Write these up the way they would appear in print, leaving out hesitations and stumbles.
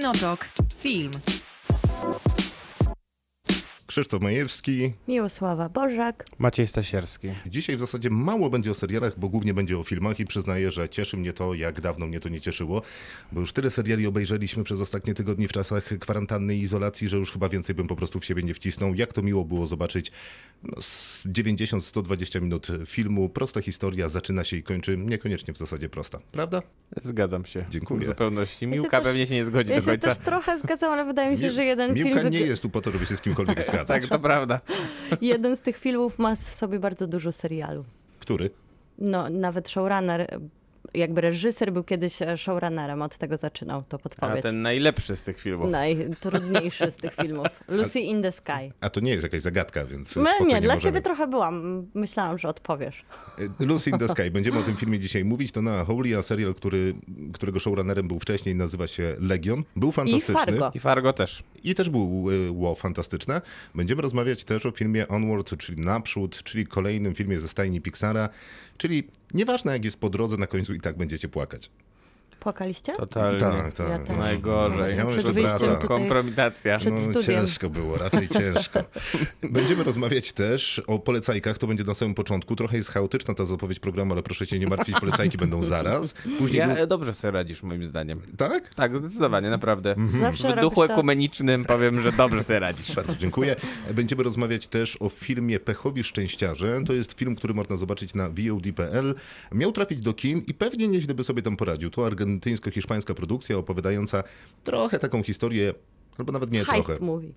Kinotok. Film. Krzysztof Majewski, Miłosława Bożak, Maciej Stasiarski. Dzisiaj w zasadzie mało będzie o serialach, bo głównie będzie o filmach i przyznaję, że cieszy mnie to, jak dawno mnie to nie cieszyło, bo już tyle seriali obejrzeliśmy przez ostatnie tygodnie w czasach kwarantanny i izolacji, że już chyba więcej bym po prostu w siebie nie wcisnął. Jak to miło było zobaczyć 90-120 minut filmu. Prosta historia, zaczyna się i kończy, niekoniecznie w zasadzie prosta. Prawda? Zgadzam się. Dziękuję. W zupełności. Miłka ja pewnie się nie zgodzi do końca. Ja się też trochę zgadzam, ale wydaje mi się, że jeden Miłka film... Miłka nie jest tu po to, żeby się z kimkolwiek zgadzać. Tak, to prawda. Jeden z tych filmów ma w sobie bardzo dużo serialu. Który? No, nawet showrunner... Jakby reżyser był kiedyś showrunnerem, od tego zaczynał, to podpowiedź. A ten najlepszy z tych filmów. Najtrudniejszy z tych filmów. Lucy in the Sky. A to nie jest jakaś zagadka, więc nie, dla ciebie trochę byłam. Myślałam, że odpowiesz. Lucy in the Sky. Będziemy o tym filmie dzisiaj mówić. To Noah Hawley, a serial, którego showrunnerem był wcześniej, nazywa się Legion. Był fantastyczny. I Fargo też. I też było fantastyczne. Będziemy rozmawiać też o filmie Onward, czyli Naprzód, czyli kolejnym filmie ze stajni Pixara, czyli nieważne jak jest po drodze, na końcu i tak będziecie płakać. Płakaliście? Totalnie. Tak. Ja tak. Najgorzej. Ja przed wyjściem tutaj... Kompromitacja. No, ciężko było, raczej ciężko. Będziemy rozmawiać też o polecajkach, to będzie na samym początku. Trochę jest chaotyczna ta zapowiedź programu, ale proszę się nie martwić, polecajki będą zaraz. Później dobrze sobie radzisz, moim zdaniem. Tak? Tak, zdecydowanie, naprawdę. W duchu ekumenicznym powiem, że dobrze sobie radzisz. Bardzo dziękuję. Będziemy rozmawiać też o filmie Pechowi Szczęściarze. To jest film, który można zobaczyć na VOD.pl. Miał trafić do kin i pewnie nieźle by sobie tam poradził. To argentyńsko-hiszpańska produkcja opowiadająca trochę taką historię, albo nawet nie trochę. Heist movie.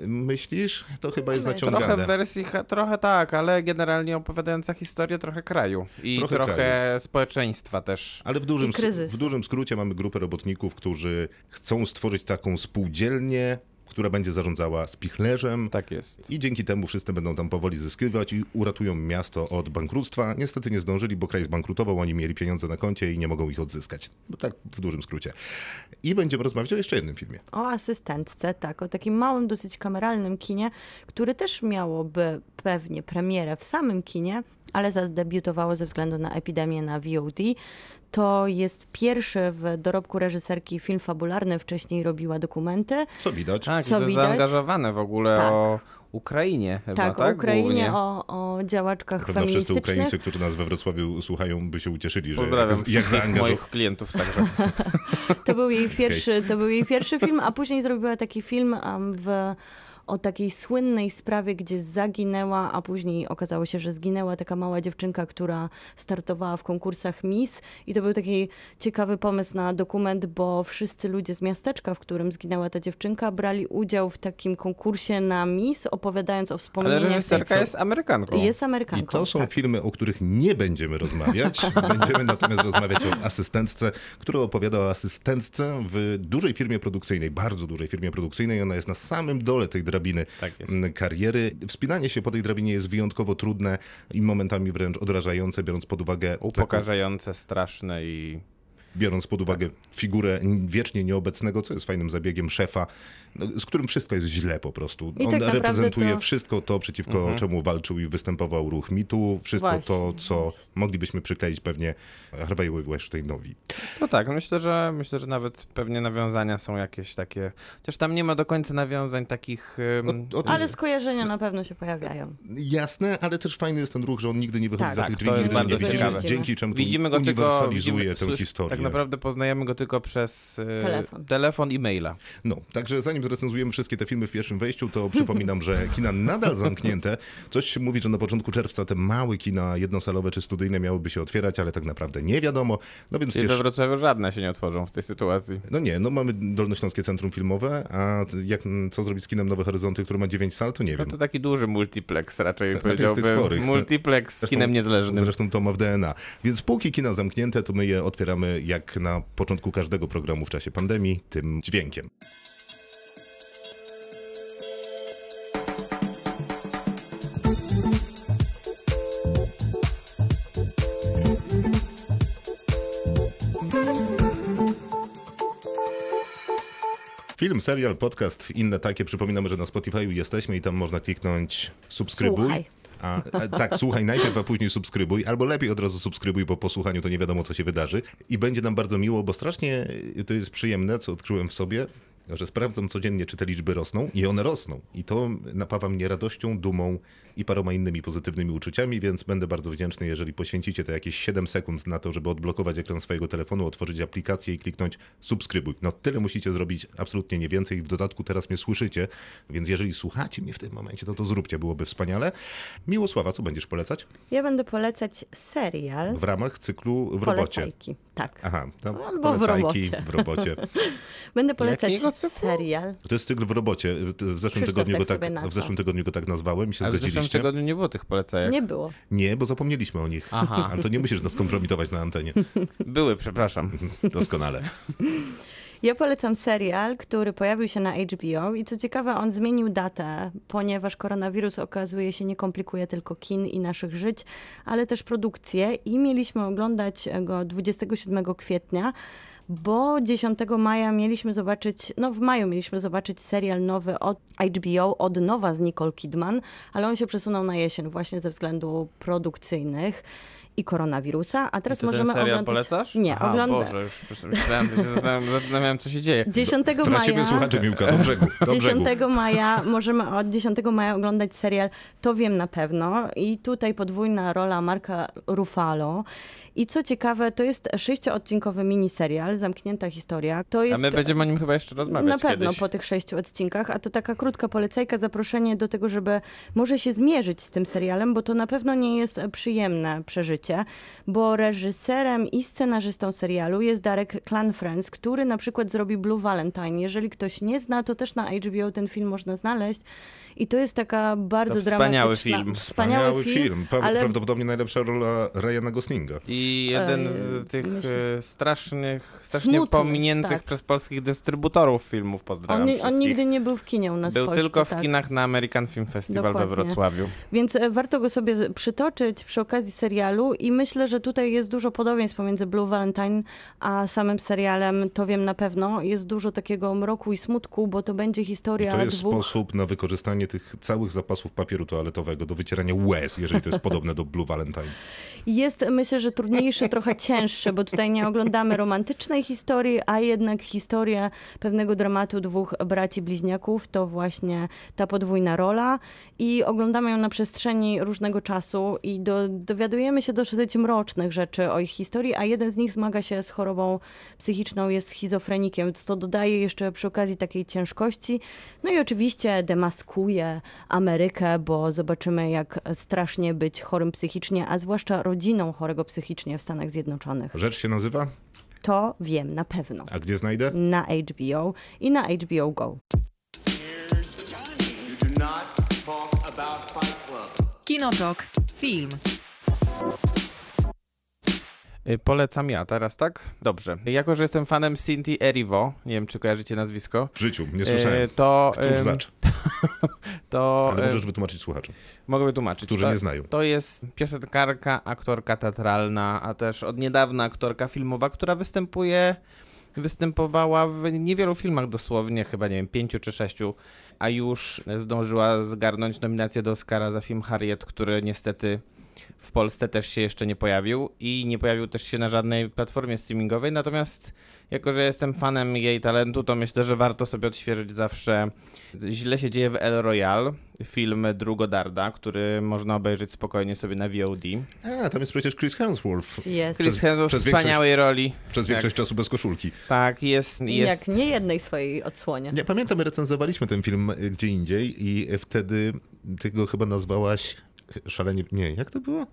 Myślisz? To chyba jest naciągane. Trochę w wersji, trochę tak, ale generalnie opowiadająca historię trochę kraju i trochę kraju. Społeczeństwa też. Ale w dużym skrócie mamy grupę robotników, którzy chcą stworzyć taką spółdzielnię, która będzie zarządzała spichlerzem. Tak jest. I dzięki temu wszyscy będą tam powoli zyskiwać i uratują miasto od bankructwa. Niestety nie zdążyli, bo kraj zbankrutował, oni mieli pieniądze na koncie i nie mogą ich odzyskać. Bo tak w dużym skrócie. I będziemy rozmawiać o jeszcze jednym filmie. O Asystentce, tak. O takim małym, dosyć kameralnym kinie, który też miałoby pewnie premierę w samym kinie, ale zadebiutowało ze względu na epidemię na VOD. To jest pierwszy w dorobku reżyserki film fabularny. Wcześniej robiła dokumenty. Co widać. Tak, co widać. Zaangażowane w ogóle tak. O Ukrainie chyba, tak? O Ukrainie, o działaczkach feministycznych. Wszyscy Ukraińcy, którzy nas we Wrocławiu słuchają, by się ucieszyli, że jak zaangażowali. Moich klientów także. To był jej pierwszy film, a później zrobiła taki film o takiej słynnej sprawie, gdzie zaginęła, a później okazało się, że zginęła taka mała dziewczynka, która startowała w konkursach Miss. I to był taki ciekawy pomysł na dokument, bo wszyscy ludzie z miasteczka, w którym zginęła ta dziewczynka, brali udział w takim konkursie na Miss, opowiadając o wspomnieniach. Ale reżyserka jest Amerykanką. Jest Amerykanką. I to są filmy, o których nie będziemy rozmawiać. Będziemy natomiast rozmawiać o Asystentce, która opowiada o asystentce w dużej firmie produkcyjnej, bardzo dużej firmie produkcyjnej. Ona jest na samym dole tej drabiny kariery. Wspinanie się po tej drabinie jest wyjątkowo trudne i momentami wręcz odrażające, biorąc pod uwagę... Upokarzające, straszne i... Biorąc pod uwagę figurę wiecznie nieobecnego, co jest fajnym zabiegiem, szefa, z którym wszystko jest źle po prostu. I on tak reprezentuje wszystko to, przeciwko czemu walczył i występował ruch mitu. Wszystko to, co moglibyśmy przykleić pewnie Harvey'owi Weinsteinowi. No tak, myślę, że nawet pewnie nawiązania są jakieś takie... Chociaż tam nie ma do końca nawiązań takich... Ale skojarzenia na pewno się pojawiają. Jasne, ale też fajny jest ten ruch, że on nigdy nie wychodzi za tych drzwi, nigdy nie widzimy. Dzięki czemu uniwersalizuje tę historię. Tak naprawdę poznajemy go tylko przez telefon i maila. No, także zanim zrecenzujemy wszystkie te filmy w pierwszym wejściu, to przypominam, że kina nadal zamknięte. Coś się mówi, że na początku czerwca te małe kina jednosalowe czy studyjne miałyby się otwierać, ale tak naprawdę nie wiadomo. No więc we Wrocławiu żadne się nie otworzą w tej sytuacji. No nie, no mamy Dolnośląskie Centrum Filmowe, a co zrobić z kinem Nowe Horyzonty, które ma 9 sal, to nie wiem. No to taki duży multiplex raczej powiedziałbym. Multiplex z kinem niezależnym. Zresztą to ma w DNA. Więc póki kina zamknięte, to my je otwieramy jak na początku każdego programu w czasie pandemii, tym dźwiękiem. Film, serial, podcast, inne takie. Przypominamy, że na Spotify jesteśmy i tam można kliknąć subskrybuj. Słuchaj. Tak, słuchaj najpierw, a później subskrybuj, albo lepiej od razu subskrybuj, bo po słuchaniu to nie wiadomo, co się wydarzy. I będzie nam bardzo miło, bo strasznie to jest przyjemne, co odkryłem w sobie, że sprawdzam codziennie, czy te liczby rosną i one rosną. I to napawa mnie radością, dumą i paroma innymi pozytywnymi uczuciami, więc będę bardzo wdzięczny, jeżeli poświęcicie te jakieś 7 sekund na to, żeby odblokować ekran swojego telefonu, otworzyć aplikację i kliknąć subskrybuj. No tyle musicie zrobić, absolutnie nie więcej. W dodatku teraz mnie słyszycie, więc jeżeli słuchacie mnie w tym momencie, to zróbcie, byłoby wspaniale. Miłosława, co będziesz polecać? Ja będę polecać serial. W ramach cyklu w Polecajki. Robocie. Tak. Aha, albo w robocie. Będę polecać serial. To jest cykl w robocie. W zeszłym tygodniu go tak nazwałem i się zgodziliście. W zeszłym tygodniu nie było tych polecajek. Nie było. Nie, bo zapomnieliśmy o nich. Aha. Ale to nie musisz nas kompromitować na antenie. Były, przepraszam. Doskonale. Ja polecam serial, który pojawił się na HBO i co ciekawe, on zmienił datę, ponieważ koronawirus, okazuje się, nie komplikuje tylko kin i naszych żyć, ale też produkcję i mieliśmy oglądać go 27 kwietnia, bo 10 maja w maju mieliśmy zobaczyć serial nowy od HBO, od nowa z Nicole Kidman, ale on się przesunął na jesień właśnie ze względów produkcyjnych i koronawirusa, a teraz możemy oglądać... Polecasz? Nie, oglądam. Boże, już zastanawiałem, co się dzieje. 10 maja... Tracimy słuchaczy, Miłka, do brzegu. 10 maja możemy od 10 maja oglądać serial To wiem na pewno i tutaj podwójna rola Marka Ruffalo i co ciekawe, to jest 6-odcinkowy miniserial, zamknięta historia. To jest... A my będziemy o nim chyba jeszcze rozmawiać na pewno kiedyś. Po tych 6 odcinkach, a to taka krótka polecajka, zaproszenie do tego, żeby może się zmierzyć z tym serialem, bo to na pewno nie jest przyjemne przeżycie. Bo reżyserem i scenarzystą serialu jest Darek Clanfrance, który na przykład zrobi Blue Valentine. Jeżeli ktoś nie zna, to też na HBO ten film można znaleźć. I to jest taka bardzo dramatyczna... Wspaniały film. Ale... Prawdopodobnie najlepsza rola Ryana Goslinga. I jeden z tych strasznie pominiętych przez polskich dystrybutorów filmów. Pozdrawiam wszystkich. On nigdy nie był w kinie u nas w Polsce. Był tylko w kinach na American Film Festival we Wrocławiu. Więc warto go sobie przytoczyć przy okazji serialu. I myślę, że tutaj jest dużo podobieństw pomiędzy Blue Valentine a samym serialem To wiem na pewno. Jest dużo takiego mroku i smutku, bo to będzie historia dwóch... To jest sposób na wykorzystanie tych całych zapasów papieru toaletowego do wycierania łez, jeżeli to jest podobne do Blue Valentine. Jest, myślę, że trudniejsze, trochę cięższe, bo tutaj nie oglądamy romantycznej historii, a jednak historia pewnego dramatu dwóch braci bliźniaków. To właśnie ta podwójna rola i oglądamy ją na przestrzeni różnego czasu i dowiadujemy się dosyć mrocznych rzeczy o ich historii, a jeden z nich zmaga się z chorobą psychiczną, jest schizofrenikiem, więc to dodaje jeszcze przy okazji takiej ciężkości. No i oczywiście demaskuje Amerykę, bo zobaczymy, jak strasznie być chorym psychicznie, a zwłaszcza rodziną chorego psychicznie w Stanach Zjednoczonych. Rzecz się nazywa? To wiem na pewno. A gdzie znajdę? Na HBO i na HBO Go. Kinotok. Film. Polecam ja teraz, tak? Dobrze. Jako, że jestem fanem Cinti Erivo, nie wiem, czy kojarzycie nazwisko. W życiu, nie słyszałem. To... Któż znaczy? Ale możesz wytłumaczyć słuchaczom. Mogę wytłumaczyć. Którzy nie znają. To jest piosenkarka, aktorka teatralna, a też od niedawna aktorka filmowa, która występowała w niewielu filmach dosłownie, chyba nie wiem, 5 czy 6, a już zdążyła zgarnąć nominację do Oscara za film Harriet, który niestety... w Polsce też się jeszcze nie pojawił i nie pojawił też się na żadnej platformie streamingowej, natomiast jako, że jestem fanem jej talentu, to myślę, że warto sobie odświeżyć zawsze Źle się dzieje w El Royale, film Drugo Darda, który można obejrzeć spokojnie sobie na VOD. A, tam jest przecież Chris Hemsworth. Jest. Chris Hemsworth w wspaniałej roli. Przez większość czasu bez koszulki. Tak, jest. Jak nie jednej swojej odsłonie. Ja pamiętam, recenzowaliśmy ten film gdzie indziej i wtedy ty go chyba nazwałaś szalenie... Nie, jak to było?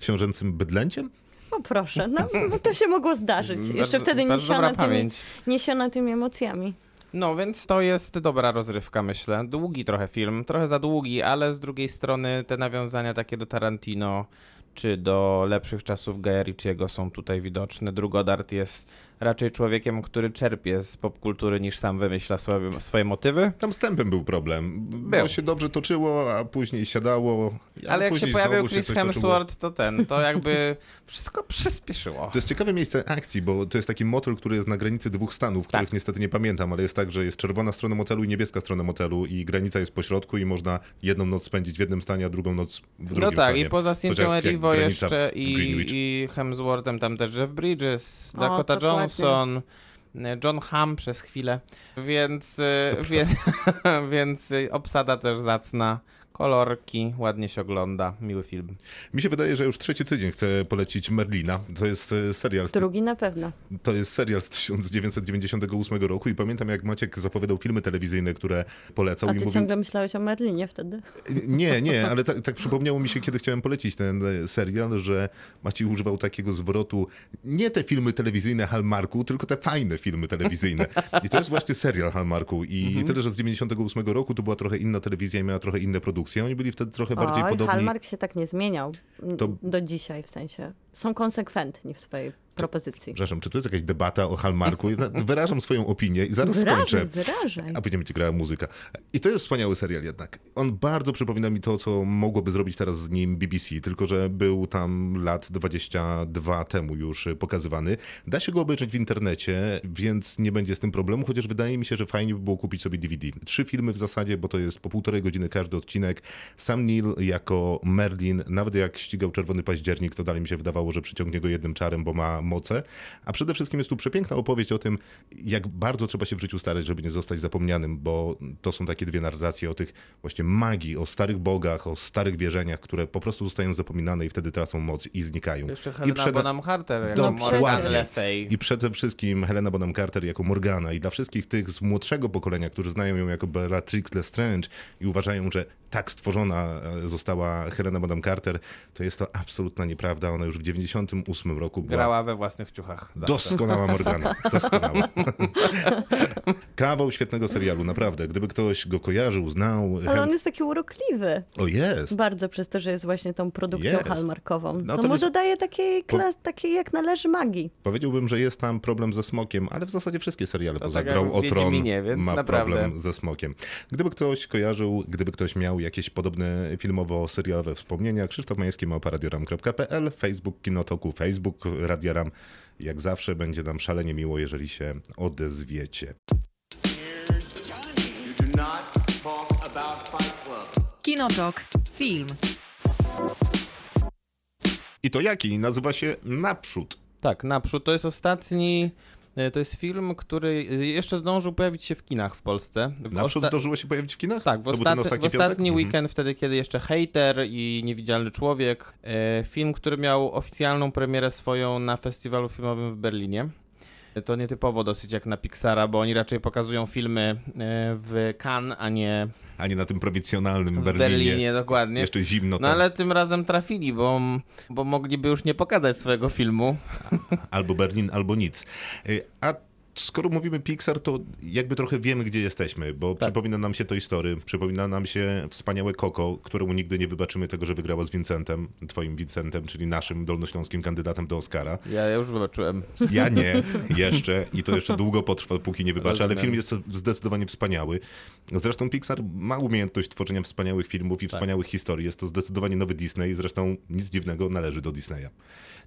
Książęcym bydlęciem? O proszę, no to się mogło zdarzyć. Jeszcze wtedy niesiona tymi emocjami. No więc to jest dobra rozrywka, myślę. Długi trochę film, trochę za długi, ale z drugiej strony te nawiązania takie do Tarantino czy do lepszych czasów Gaia Ritchiego są tutaj widoczne. Drugodart jest raczej człowiekiem, który czerpie z popkultury niż sam wymyśla swoje motywy. Tam z tempem był problem, bo się dobrze toczyło, a później siadało. Ale jak się pojawił Chris Hemsworth, to jakby wszystko przyspieszyło. To jest ciekawe miejsce akcji, bo to jest taki motyl, który jest na granicy dwóch stanów, których niestety nie pamiętam, ale jest tak, że jest czerwona strona motelu i niebieska strona motelu i granica jest po środku i można jedną noc spędzić w jednym stanie, a drugą noc w drugim stanie. No tak, i poza Cynthia Erivo jeszcze i Hemsworthem tam też Jeff Bridges, Dakota Jones, John Hamm przez chwilę, więc obsada też zacna. Kolorki, ładnie się ogląda, miły film. Mi się wydaje, że już trzeci tydzień chcę polecić Merlina. To jest serial... Drugi na pewno. To jest serial z 1998 roku i pamiętam, jak Maciek zapowiadał filmy telewizyjne, które polecał. A ty ciągle myślałeś o Merlinie wtedy? Nie, ale tak przypomniało mi się, kiedy chciałem polecić ten serial, że Maciej używał takiego zwrotu, nie te filmy telewizyjne Hallmarku, tylko te fajne filmy telewizyjne. I to jest właśnie serial Hallmarku. I tyle, że z 98 roku to była trochę inna telewizja i miała trochę inne produkty. Oni byli wtedy trochę bardziej podobni. Hallmark się tak nie zmieniał do dzisiaj, w sensie. Są konsekwentni w swojej propozycji. Przepraszam, czy tu jest jakaś debata o Hallmarku? Ja wyrażam swoją opinię i zaraz skończę. Wyrażaj. A później będzie grała muzyka. I to jest wspaniały serial jednak. On bardzo przypomina mi to, co mogłoby zrobić teraz z nim BBC, tylko że był tam lat 22 temu już pokazywany. Da się go obejrzeć w internecie, więc nie będzie z tym problemu, chociaż wydaje mi się, że fajnie by było kupić sobie DVD. 3 filmy w zasadzie, bo to jest po 1,5 godziny każdy odcinek. Sam Neill jako Merlin, nawet jak ścigał Czerwony Październik, to dalej mi się wydawało, że przyciągnie go jednym czarem, bo ma moce, a przede wszystkim jest tu przepiękna opowieść o tym, jak bardzo trzeba się w życiu starać, żeby nie zostać zapomnianym, bo to są takie dwie narracje o tych właśnie magii, o starych bogach, o starych wierzeniach, które po prostu zostają zapominane i wtedy tracą moc i znikają. Jeszcze Helena Bonham Carter jako Morgana. I przede wszystkim Helena Bonham Carter jako Morgana i dla wszystkich tych z młodszego pokolenia, którzy znają ją jako Bellatrix Lestrange i uważają, że tak stworzona została Helena Bonham Carter, to jest to absolutna nieprawda. Ona już w 98 roku była... Grała we własnych ciuchach. Zawsze. Doskonała Morgana. Doskonała. Kawał świetnego serialu, naprawdę. Gdyby ktoś go kojarzył, znał... Ale on jest taki urokliwy. O, jest. Bardzo przez to, że jest właśnie tą produkcją hallmarkową. No, to mu dodaje takiej, takiej jak należy magii. Powiedziałbym, że jest tam problem ze smokiem, ale w zasadzie wszystkie seriale poza grą o Tron ma problem ze smokiem. Gdyby ktoś kojarzył, gdyby ktoś miał jakieś podobne filmowo-serialowe wspomnienia, Krzysztof Majewski @radioram.pl, Facebook Kinotoku, Facebook Radio RAM. Jak zawsze będzie nam szalenie miło, jeżeli się odezwiecie. Kinotok. Film. I to jaki? Nazywa się Naprzód. Tak, Naprzód. To jest ostatni... To jest film, który jeszcze zdążył pojawić się w kinach w Polsce. Naprzód zdążyło się pojawić w kinach? Tak, w ostatni weekend, wtedy kiedy jeszcze Hejter i Niewidzialny Człowiek. Film, który miał oficjalną premierę swoją na festiwalu filmowym w Berlinie. To nietypowo dosyć jak na Pixara, bo oni raczej pokazują filmy w Cannes, a nie... A nie na tym prowincjonalnym Berlinie, dokładnie. Jeszcze zimno tam. No ale tym razem trafili, bo mogliby już nie pokazać swojego filmu. Albo Berlin, albo nic. A skoro mówimy Pixar, to jakby trochę wiemy, gdzie jesteśmy, bo przypomina nam się Toy Story, przypomina nam się wspaniałe Coco, któremu nigdy nie wybaczymy tego, że wygrało z Vincentem, twoim Vincentem, czyli naszym dolnośląskim kandydatem do Oscara. Ja już wybaczyłem. Ja nie, jeszcze i to jeszcze długo potrwa, póki nie wybaczę, ale film jest zdecydowanie wspaniały. Zresztą Pixar ma umiejętność tworzenia wspaniałych filmów i wspaniałych historii. Jest to zdecydowanie nowy Disney, zresztą nic dziwnego, należy do Disneya.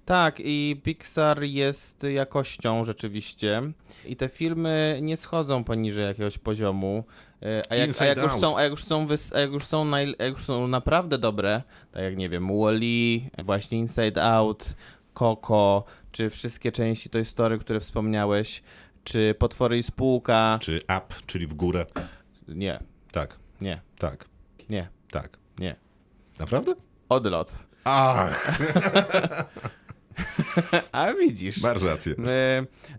Tak, i Pixar jest jakością rzeczywiście. I te filmy nie schodzą poniżej jakiegoś poziomu, a jak już są naprawdę dobre, tak jak nie wiem, Wall-E, właśnie Inside Out, Coco, czy wszystkie części Toy Story, które wspomniałeś, czy Potwory i Spółka. Czy Up, czyli w górę. Nie. Tak. Nie. Tak. Nie. Tak. Nie. Naprawdę? Odlot. Ach! A widzisz. Masz rację.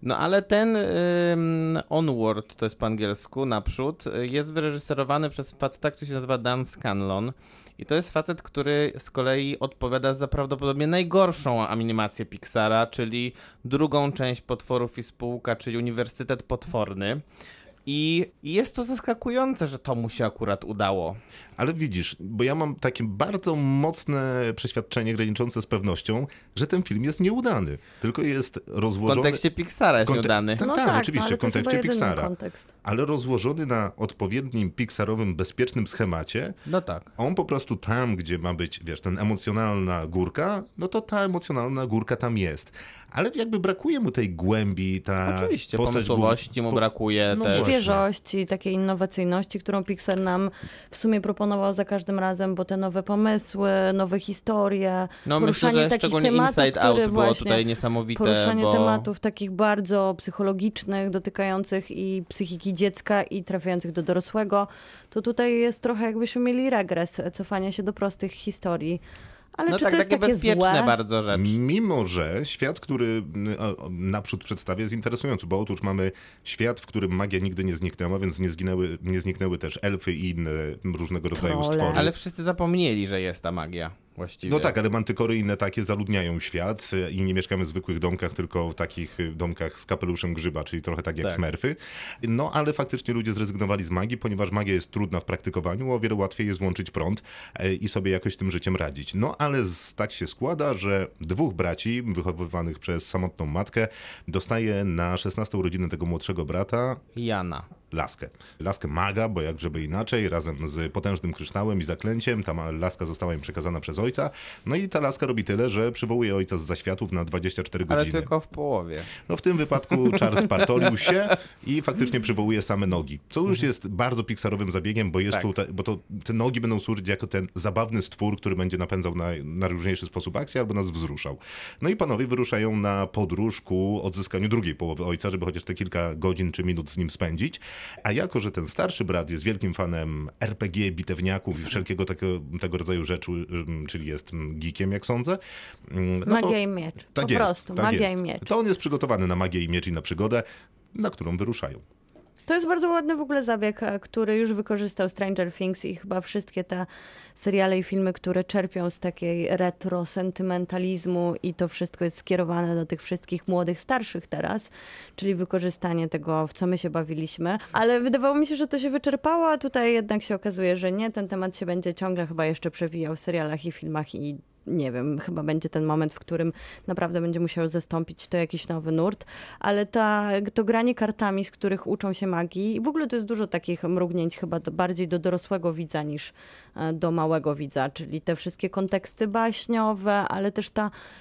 No ale ten Onward, to jest po angielsku, Naprzód, jest wyreżyserowany przez faceta, który się nazywa Dan Scanlon. I to jest facet, który z kolei odpowiada za prawdopodobnie najgorszą animację Pixara, czyli drugą część Potworów i Spółka, czyli Uniwersytet Potworny. I jest to zaskakujące, że to mu się akurat udało. Ale widzisz, bo ja mam takie bardzo mocne przeświadczenie graniczące z pewnością, że ten film jest nieudany, tylko jest rozłożony... W kontekście Pixara jest nieudany. Tak, oczywiście, w kontekście Pixara. Kontekst. Ale rozłożony na odpowiednim Pixarowym, bezpiecznym schemacie. No tak. A on po prostu tam, gdzie ma być, wiesz, ten emocjonalna górka, no to ta emocjonalna górka tam jest. Ale jakby brakuje mu tej głębi, oczywiście, pomysłowości mu brakuje. No też. Świeżości, takiej innowacyjności, którą Pixar nam w sumie proponował za każdym razem, bo te nowe pomysły, nowe historie, no, poruszanie myślę, że takich szczególnie tematów, Inside Out było tutaj niesamowite. Poruszanie tematów takich bardzo psychologicznych, dotykających i psychiki dziecka i trafiających do dorosłego, to tutaj jest trochę jakbyśmy mieli regres, cofanie się do prostych historii. Ale no czy tak, to jest takie bezpieczne złe? Bardzo rzecz. Mimo, że świat, który naprzód przedstawia, jest interesujący, bo otóż mamy świat, w którym magia nigdy nie zniknęła, więc nie zniknęły też elfy i inne różnego rodzaju stwory. Ale wszyscy zapomnieli, że jest ta magia. Właściwie. No tak, ale mantykory inne takie zaludniają świat i nie mieszkamy w zwykłych domkach, tylko w takich domkach z kapeluszem grzyba, czyli trochę tak jak Smurfy. No ale faktycznie ludzie zrezygnowali z magii, ponieważ magia jest trudna w praktykowaniu, o wiele łatwiej jest łączyć prąd i sobie jakoś tym życiem radzić. No ale tak się składa, że dwóch braci wychowywanych przez samotną matkę dostaje na 16. urodziny tego młodszego brata Jana. Laskę. Laskę maga, bo jak żeby inaczej, razem z potężnym kryształem i zaklęciem, ta laska została im przekazana przez ojca. No i ta laska robi tyle, że przywołuje ojca z zaświatów na 24 godziny. Ale tylko w połowie. No w tym wypadku Charles partolił się i faktycznie przywołuje same nogi. Co już jest bardzo pixarowym zabiegiem, bo jest tutaj, bo to te nogi będą służyć jako ten zabawny stwór, który będzie napędzał na różniejszy sposób akcję albo nas wzruszał. No i panowie wyruszają na podróż ku odzyskaniu drugiej połowy ojca, żeby chociaż te kilka godzin czy minut z nim spędzić. A jako, że ten starszy brat jest wielkim fanem RPG, bitewniaków i wszelkiego tego rodzaju rzeczy, czyli jest geekiem, jak sądzę. No magia i miecz. Tak po jest, prostu, tak magia jest. I miecz. To on jest przygotowany na magię i miecz i na przygodę, na którą wyruszają. To jest bardzo ładny w ogóle zabieg, który już wykorzystał Stranger Things i chyba wszystkie te seriale i filmy, które czerpią z takiej retro sentymentalizmu i to wszystko jest skierowane do tych wszystkich młodych, starszych teraz, czyli wykorzystanie tego, w co my się bawiliśmy. Ale wydawało mi się, że to się wyczerpało, a tutaj jednak się okazuje, że nie. Ten temat się będzie ciągle chyba jeszcze przewijał w serialach i filmach i nie wiem, chyba będzie ten moment, w którym naprawdę będzie musiał zastąpić to jakiś nowy nurt, ale to granie kartami, z których uczą się magii, i w ogóle to jest dużo takich mrugnięć chyba bardziej do dorosłego widza niż do małego widza, czyli te wszystkie konteksty baśniowe, ale też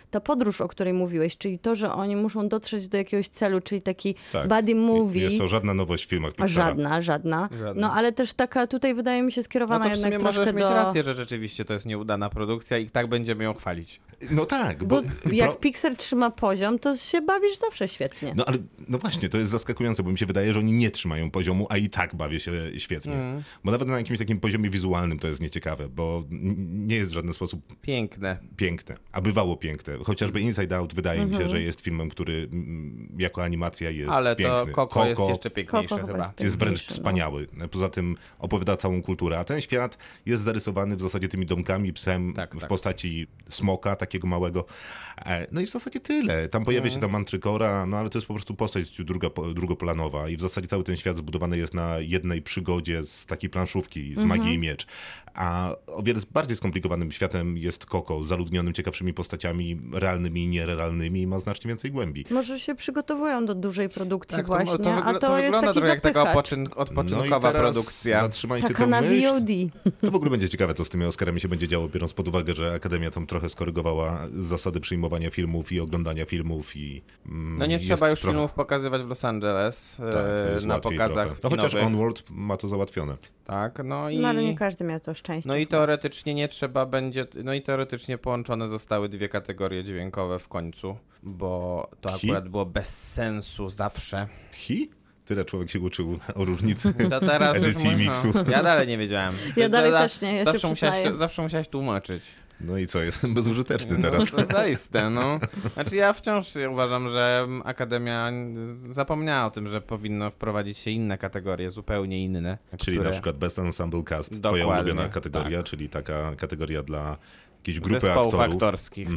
ta podróż, o której mówiłeś, czyli to, że oni muszą dotrzeć do jakiegoś celu, czyli taki buddy movie. Jest to żadna nowość w filmach Pixara. Żadna. No ale też taka tutaj wydaje mi się skierowana jednak troszkę do... No to w sumie możesz mieć rację, że rzeczywiście to jest nieudana produkcja i tak będzie ją chwalić. No tak. Bo jak Pixar trzyma poziom, to się bawisz zawsze świetnie. No ale no właśnie, to jest zaskakujące, bo mi się wydaje, że oni nie trzymają poziomu, a i tak bawię się świetnie. Bo nawet na jakimś takim poziomie wizualnym to jest nieciekawe, bo nie jest w żaden sposób... Piękne. A bywało piękne. Chociażby Inside Out wydaje mi się, że jest filmem, który jako animacja jest piękny. Ale to Coco jest jeszcze piękniejsze chyba. Jest wręcz wspaniały. Poza tym opowiada całą kulturę, a ten świat jest zarysowany w zasadzie tymi domkami, psem w postaci smoka, takiego małego. No i w zasadzie tyle. Tam pojawia się ta mantrykora, no ale to jest po prostu postać drugoplanowa i w zasadzie cały ten świat zbudowany jest na jednej przygodzie z takiej planszówki, z magii i miecz. A o wiele bardziej skomplikowanym światem jest Coco, zaludnionym ciekawszymi postaciami, realnymi i nierealnymi, i ma znacznie więcej głębi. Może się przygotowują do dużej produkcji właśnie, to jest taki zapychacz. Taka odpoczynkowa produkcja. Zatrzymajcie tę myśl. To w ogóle będzie ciekawe, co z tymi Oscarami się będzie działo, biorąc pod uwagę, że Akademia tam trochę skorygowała zasady przyjmowania filmów i oglądania filmów. No nie trzeba już filmów pokazywać w Los Angeles na pokazach kinowych. No chociaż Onward ma to załatwione. Tak, no ale nie każdy miał to szczęście. No i teoretycznie nie trzeba będzie, no i teoretycznie połączone zostały dwie kategorie dźwiękowe w końcu, bo to akurat było bez sensu zawsze. Tyle człowiek się uczył o różnicy edycji miksu. Ja dalej nie wiedziałem. Ja dalej też nie, zawsze musiałeś tłumaczyć. No i co, jestem bezużyteczny teraz. No to zaiste, Znaczy ja wciąż uważam, że Akademia zapomniała o tym, że powinno wprowadzić się inne kategorie, zupełnie inne. Czyli na przykład Best Ensemble Cast, twoja ulubiona kategoria, czyli taka kategoria dla jakiejś grupy aktorów. Zespołów aktorskich,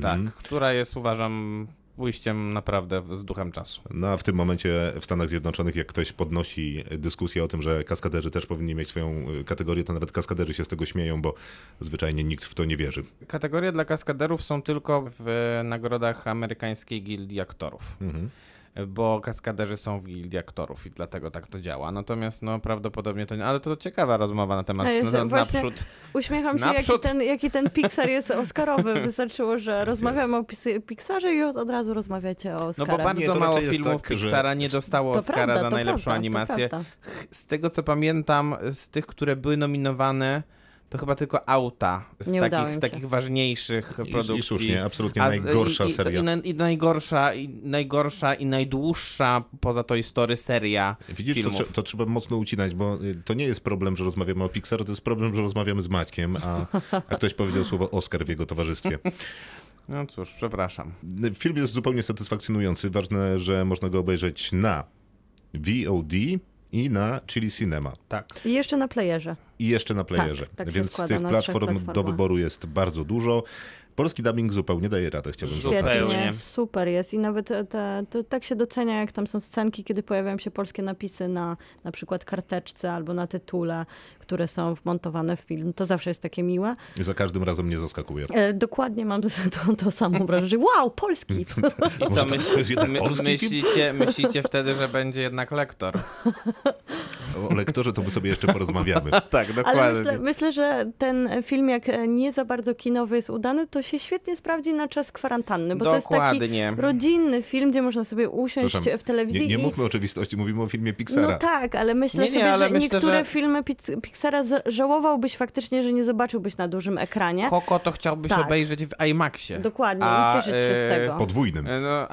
która jest, uważam, pójściem naprawdę z duchem czasu. No a w tym momencie w Stanach Zjednoczonych, jak ktoś podnosi dyskusję o tym, że kaskaderzy też powinni mieć swoją kategorię, to nawet kaskaderzy się z tego śmieją, bo zwyczajnie nikt w to nie wierzy. Kategorie dla kaskaderów są tylko w nagrodach amerykańskiej gildii aktorów. Mhm. Bo kaskaderzy są w gildii aktorów i dlatego tak to działa. Natomiast no prawdopodobnie to nie... Ale to ciekawa rozmowa na temat naprzód. Uśmiecham się, jaki ten Pixar jest Oscarowy. Wystarczyło, że rozmawiamy o Pixarze i od razu rozmawiacie o Oscarach. No bo bardzo mało filmów Pixara nie dostało Oscara za najlepszą animację. Z tego co pamiętam, z tych, które były nominowane, to chyba tylko Auta z takich ważniejszych produkcji. I słusznie, absolutnie najgorsza seria. I najgorsza i najdłuższa poza Toy Story seria Widzisz, filmów. To trzeba mocno ucinać, bo to nie jest problem, że rozmawiamy o Pixar, to jest problem, że rozmawiamy z Maćkiem, a ktoś powiedział słowo Oscar w jego towarzystwie. No cóż, przepraszam. Film jest zupełnie satysfakcjonujący. Ważne, że można go obejrzeć na VOD i na Chili Cinema. Tak. I jeszcze na Playerze. Tak, więc tych platform do wyboru jest bardzo dużo. Polski dubbing zupełnie daje radę, chciałbym zaznaczyć. Super jest i nawet to tak się docenia, jak tam są scenki, kiedy pojawiają się polskie napisy na przykład karteczce albo na tytule, które są wmontowane w film. To zawsze jest takie miłe. I za każdym razem mnie zaskakuje. Dokładnie mam to samo wrażenie. Wow, polski! I co, myślicie wtedy, że będzie jednak lektor? O lektorze to my sobie jeszcze porozmawiamy. Tak, dokładnie. Ale myślę, że ten film, jak nie za bardzo kinowy jest udany, to się świetnie sprawdzi na czas kwarantanny, bo dokładnie. To jest taki rodzinny film, gdzie można sobie usiąść w telewizji. Nie mówmy oczywistości, mówimy o filmie Pixara. No tak, ale myślę, że niektóre filmy Pixara żałowałbyś faktycznie, że nie zobaczyłbyś na dużym ekranie. Coco to chciałbyś obejrzeć w IMAXie. Dokładnie, i cieszyć się z tego. Podwójnym. No,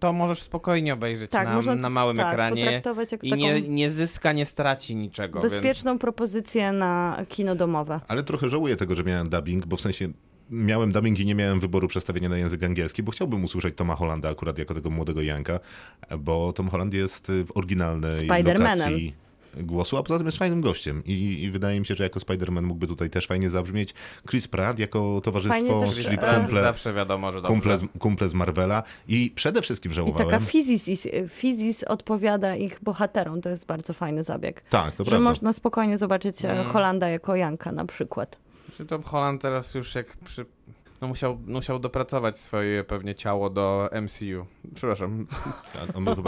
to możesz spokojnie obejrzeć na małym ekranie. Potraktować jako taką... nie zyska, nie straci niczego. Bezpieczną propozycję na kino domowe. Ale trochę żałuję tego, że miałem dubbing, bo w sensie miałem dubbing i nie miałem wyboru przestawienia na język angielski, bo chciałbym usłyszeć Toma Hollanda akurat jako tego młodego Janka, bo Tom Holland jest w oryginalnej lokacji głosu, a poza tym jest fajnym gościem i wydaje mi się, że jako Spider-Man mógłby tutaj też fajnie zabrzmieć. Chris Pratt jako towarzystwo, czyli kumple z Marvela i przede wszystkim żałowałem. I taka fizis odpowiada ich bohaterom, to jest bardzo fajny zabieg. Tak, to prawda. Że można spokojnie zobaczyć Hollanda jako Janka na przykład. Tom Holland teraz już musiał dopracować swoje pewnie ciało do MCU. Przepraszam.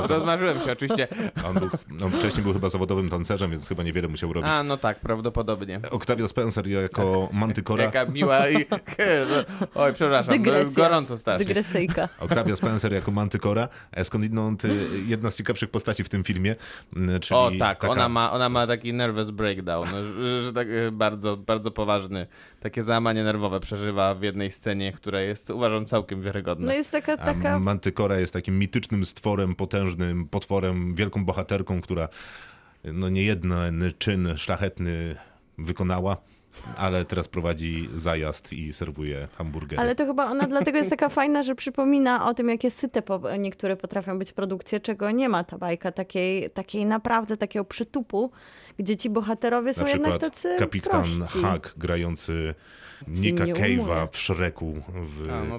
Rozmarzyłem się oczywiście. On wcześniej był chyba zawodowym tancerzem, więc chyba niewiele musiał robić. A no tak, prawdopodobnie. Octavia Spencer jako Mantykora. Jaka miła i... Oj, przepraszam, gorąco starszy. Dygresyjka. Octavia Spencer jako Mantykora, skądinąd jedna z ciekawszych postaci w tym filmie. Czyli ona ma taki nervous breakdown, że tak bardzo, bardzo poważny. Takie załamanie nerwowe przeżywa w jednej scenie, która jest, uważam, całkiem wiarygodna. No jest taka... Mantykora jest takim mitycznym stworem, potężnym potworem, wielką bohaterką, która niejeden czyn szlachetny wykonała, ale teraz prowadzi zajazd i serwuje hamburgery. Ale to chyba ona dlatego jest taka fajna, że przypomina o tym, jakie syte niektóre potrafią być produkcje, czego nie ma ta bajka, takiego przytupu, gdzie ci bohaterowie są jednak tacy kapitan prości. Huck grający Nicka Cave'a w Shreku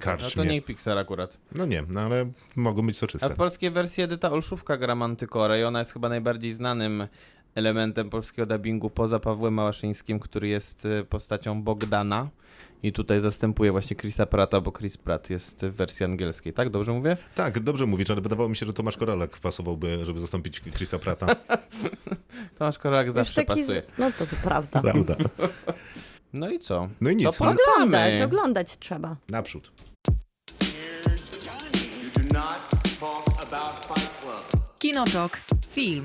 karczmie. To nie Pixar akurat. No nie, ale mogą być soczyste. A w polskiej wersji Edyta Olszówka gra Mantykorę i ona jest chyba najbardziej znanym elementem polskiego dubbingu poza Pawłem Małaszyńskim, który jest postacią Bogdana i tutaj zastępuje właśnie Chrisa Prata, bo Chris Pratt jest w wersji angielskiej. Tak? Dobrze mówię? Tak, dobrze mówisz, ale wydawało mi się, że Tomasz Koralek pasowałby, żeby zastąpić Chrisa Prata. Tomasz Koralek zawsze pasuje. No to prawda. Prawda. No i co? No i nic. To oglądać trzeba. Naprzód. Kinotok. Film.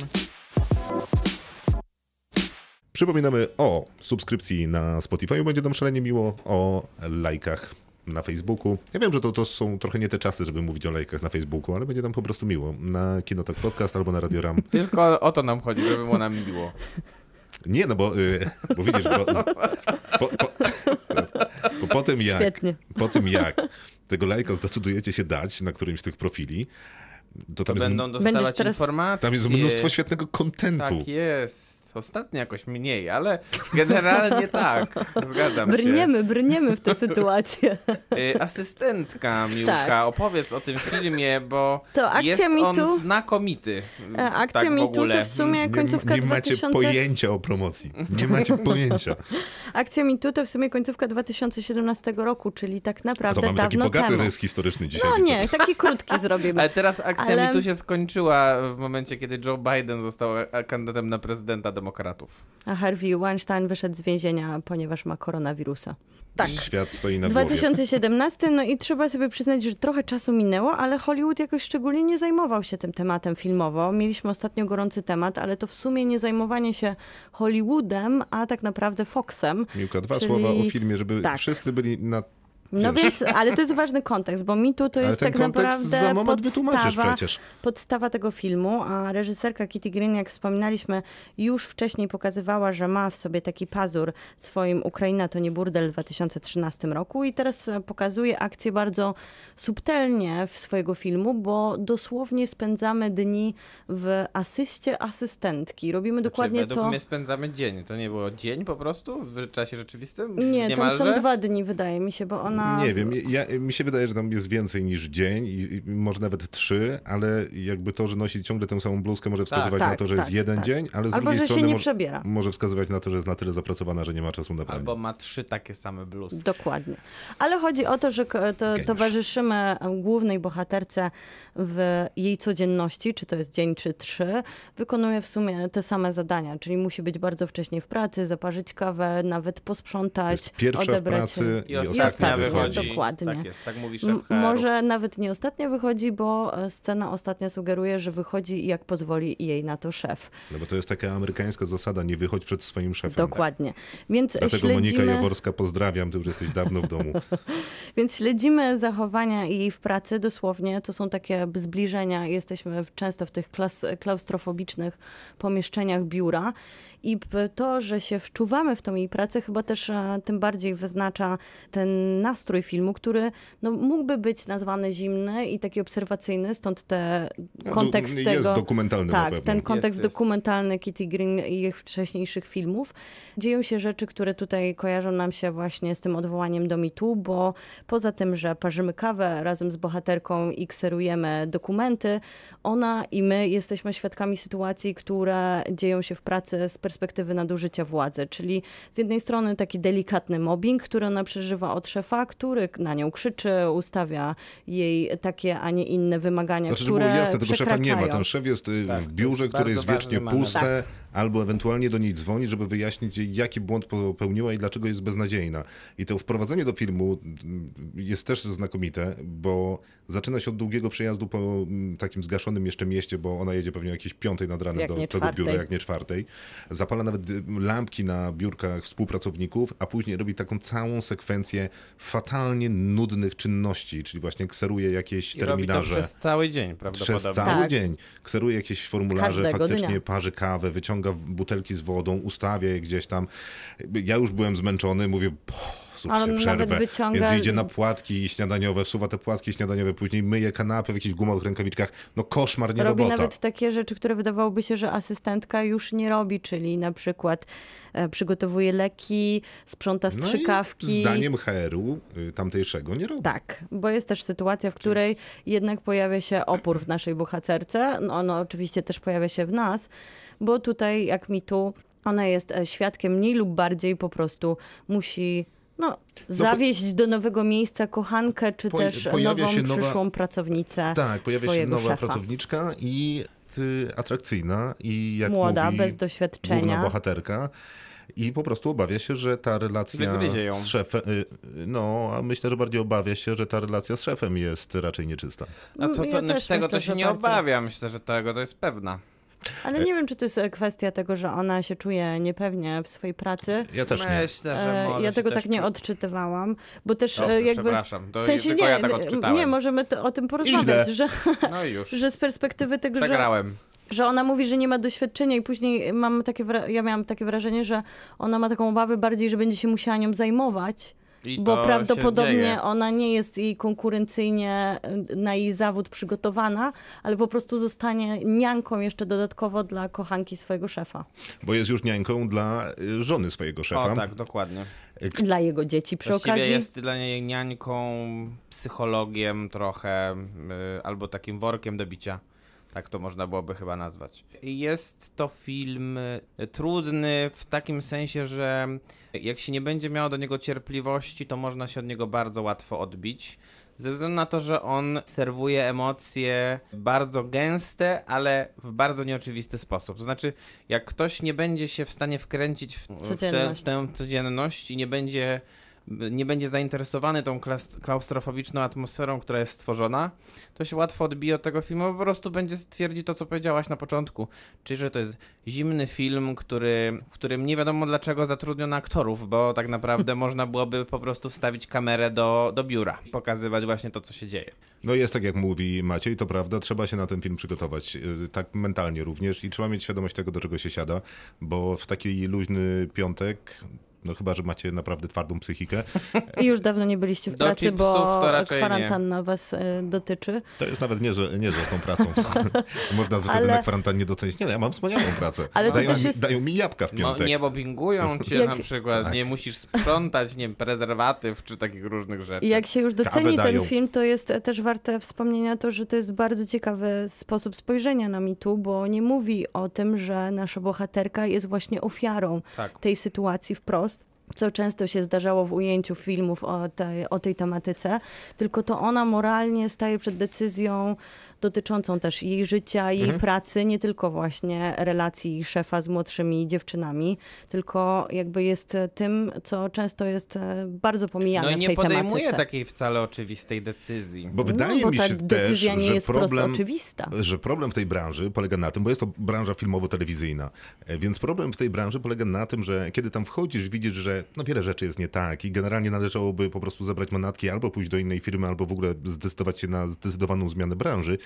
Przypominamy o subskrypcji na Spotify. Będzie nam szalenie miło, o lajkach na Facebooku. Ja wiem, że to są trochę nie te czasy, żeby mówić o lajkach na Facebooku, ale będzie nam po prostu miło. Na Kinotok Podcast albo na Radio RAM. Tylko o to nam chodzi, żeby było nam miło. Nie, no bo widzisz, bo po tym jak tego lajka zdecydujecie się dać na którymś z tych profili, to tam będą dostawać informacje. Tam jest mnóstwo świetnego kontentu. Tak jest. Ostatnio jakoś mniej, ale generalnie tak, zgadzam się. Brniemy w tę sytuację. Asystentka, Miłka, tak. Opowiedz o tym filmie, bo jest on znakomity. Akcja tak MeToo to w sumie końcówka 2000... Nie macie pojęcia o promocji. Nie macie pojęcia. Akcja MeToo to w sumie końcówka 2017 roku, czyli tak naprawdę dawno temu. To mamy taki bogaty rys historyczny dzisiaj. No nie, taki krótki zrobimy. Ale teraz akcja MeToo się skończyła w momencie, kiedy Joe Biden został kandydatem na prezydenta demokratów. A Harvey Weinstein wyszedł z więzienia, ponieważ ma koronawirusa. Tak. Świat stoi na głowie. 2017, no i trzeba sobie przyznać, że trochę czasu minęło, ale Hollywood jakoś szczególnie nie zajmował się tym tematem filmowo. Mieliśmy ostatnio gorący temat, ale to w sumie nie zajmowanie się Hollywoodem, a tak naprawdę Foxem. Miłka, dwa słowa o filmie, żeby wszyscy byli na... No więc, ale to jest ważny kontekst, bo MeToo to jest tak naprawdę podstawa tego filmu, a reżyserka Kitty Green, jak wspominaliśmy, już wcześniej pokazywała, że ma w sobie taki pazur swoim Ukraina to nie burdel w 2013 roku i teraz pokazuje akcję bardzo subtelnie w swojego filmu, bo dosłownie spędzamy dni w asyście asystentki. Robimy dokładnie to... Według mnie spędzamy dzień. To nie było dzień po prostu w czasie rzeczywistym? Nie, to są 2 dni, wydaje mi się, bo ona... Nie wiem, mi się wydaje, że tam jest więcej niż dzień i może nawet 3, ale jakby to, że nosi ciągle tę samą bluzkę może wskazywać na to, że jest jeden dzień, ale z drugiej strony się nie przebiera. Może wskazywać na to, że jest na tyle zapracowana, że nie ma czasu na pranie. Albo ma 3 takie same bluzki. Dokładnie. Ale chodzi o to, że towarzyszymy głównej bohaterce w jej codzienności, czy to jest dzień, czy 3. Wykonuje w sumie te same zadania, czyli musi być bardzo wcześnie w pracy, zaparzyć kawę, nawet posprzątać, pierwsza w pracy i ostatnia wychodzi. Dokładnie. Tak jest, tak mówi szef HR-u. Może nawet nie ostatnia wychodzi, bo scena ostatnia sugeruje, że wychodzi jak pozwoli jej na to szef. No bo to jest taka amerykańska zasada, nie wychodź przed swoim szefem. Dokładnie. Więc dlatego śledzimy... Monika Jaworska, pozdrawiam, ty już jesteś dawno w domu. Więc śledzimy zachowania jej w pracy dosłownie, to są takie zbliżenia, jesteśmy często w tych klaustrofobicznych pomieszczeniach biura i to, że się wczuwamy w tą jej pracę chyba też tym bardziej wyznacza ten nastrój filmu, który mógłby być nazwany zimny i taki obserwacyjny, stąd ten kontekst tego... Jest dokumentalny na pewno. Ten kontekst dokumentalny Kitty Green i ich wcześniejszych filmów. Dzieją się rzeczy, które tutaj kojarzą nam się właśnie z tym odwołaniem do MeToo, bo poza tym, że parzymy kawę razem z bohaterką i kserujemy dokumenty, ona i my jesteśmy świadkami sytuacji, które dzieją się w pracy z perspektywy nadużycia władzy, czyli z jednej strony taki delikatny mobbing, który ona przeżywa od szefa, który na nią krzyczy, ustawia jej takie, a nie inne wymagania, które jasne, tego szefa nie ma. Ten szef jest w biurze, które jest wiecznie puste, albo ewentualnie do niej dzwoni, żeby wyjaśnić jej, jaki błąd popełniła i dlaczego jest beznadziejna. I to wprowadzenie do filmu jest też znakomite, bo zaczyna się od długiego przejazdu po takim zgaszonym jeszcze mieście, bo ona jedzie pewnie jakieś 5 nad ranem do tego biura, jak nie 4. Zapala nawet lampki na biurkach współpracowników, a później robi taką całą sekwencję fatalnie nudnych czynności, czyli właśnie kseruje jakieś terminarze. Robi to przez cały dzień, prawdopodobnie. Przez cały dzień. Kseruje jakieś formularze, faktycznie parzy kawę, wyciąga butelki z wodą, ustawia je gdzieś tam. Ja już byłem zmęczony, mówię... Ale przerwę, wyciąga... więc idzie na płatki śniadaniowe, wsuwa te płatki śniadaniowe, później myje kanapę w jakichś gumowych rękawiczkach. No koszmar, nie robota. Robi nawet takie rzeczy, które wydawałoby się, że asystentka już nie robi, czyli na przykład przygotowuje leki, sprząta strzykawki. No i zdaniem HR-u tamtejszego nie robi. Tak, bo jest też sytuacja, w której jednak pojawia się opór w naszej bohaterce. Ono oczywiście też pojawia się w nas, bo tutaj jak MeToo, ona jest świadkiem mniej lub bardziej, po prostu musi... zawieźć do nowego miejsca kochankę, czy też nową przyszłą pracownicę. Tak, pojawia się nowa pracowniczka i atrakcyjna i jak młoda, mówi, bez doświadczenia, główna bohaterka. I po prostu obawia się, że ta relacja z szefem... a myślę, że bardziej obawia się, że ta relacja z szefem jest raczej nieczysta. A tego to się nie obawia. Myślę, że tego to jest pewna. Ale nie wiem, czy to jest kwestia tego, że ona się czuje niepewnie w swojej pracy. Ja też nie. Myślę, że ja tego tak nie odczytywałam, bo też przepraszam. To w sensie nie, ja tak odczytałem. Nie, możemy o tym porozmawiać, że z perspektywy tego, że ona mówi, że nie ma doświadczenia i później ja miałam takie wrażenie, że ona ma taką obawę bardziej, że będzie się musiała nią zajmować. Bo prawdopodobnie ona nie jest jej konkurencyjnie na jej zawód przygotowana, ale po prostu zostanie nianką jeszcze dodatkowo dla kochanki swojego szefa. Bo jest już niańką dla żony swojego szefa. O tak, dokładnie. Dla jego dzieci przy okazji. Właściwie jest dla niej niańką, psychologiem trochę, albo takim workiem do bicia. Tak to można byłoby chyba nazwać. Jest to film trudny w takim sensie, że jak się nie będzie miało do niego cierpliwości, to można się od niego bardzo łatwo odbić. Ze względu na to, że on serwuje emocje bardzo gęste, ale w bardzo nieoczywisty sposób. To znaczy, jak ktoś nie będzie się w stanie wkręcić w tę codzienność i nie będzie zainteresowany tą klaustrofobiczną atmosferą, która jest stworzona, to się łatwo odbije od tego filmu, po prostu będzie stwierdzić to, co powiedziałaś na początku, czyli że to jest zimny film, w którym nie wiadomo dlaczego zatrudniono aktorów, bo tak naprawdę można byłoby po prostu wstawić kamerę do biura i pokazywać właśnie to, co się dzieje. No jest tak, jak mówi Maciej, to prawda, trzeba się na ten film przygotować, tak mentalnie również, i trzeba mieć świadomość tego, do czego się siada, bo w taki luźny piątek, no chyba że macie naprawdę twardą psychikę. I już dawno nie byliście w pracy, bo kwarantanna was dotyczy. To jest nawet nie, że z tą pracą. Można wtedy na kwarantannie docenić. Nie, no, ja mam wspaniałą pracę. Ale dają mi jabłka w piątek. No, nie mobbingują cię na przykład. Tak. Nie musisz sprzątać, nie wiem, prezerwatyw czy takich różnych rzeczy. I jak się już doceni ten film, to jest też warte wspomnienia to, że to jest bardzo ciekawy sposób spojrzenia na mitu, bo nie mówi o tym, że nasza bohaterka jest właśnie ofiarą tej sytuacji wprost, co często się zdarzało w ujęciu filmów o tej tematyce, tylko to ona moralnie staje przed decyzją dotyczącą też jej życia, jej pracy, nie tylko właśnie relacji szefa z młodszymi dziewczynami, tylko jakby jest tym, co często jest bardzo pomijane w tej tematyce. No nie podejmuje takiej wcale oczywistej decyzji. Bo wydaje mi się też, że problem w tej branży polega na tym, bo jest to branża filmowo-telewizyjna, więc problem w tej branży polega na tym, że kiedy tam wchodzisz, widzisz, że no wiele rzeczy jest nie tak i generalnie należałoby po prostu zabrać manatki albo pójść do innej firmy, albo w ogóle zdecydować się na zdecydowaną zmianę branży,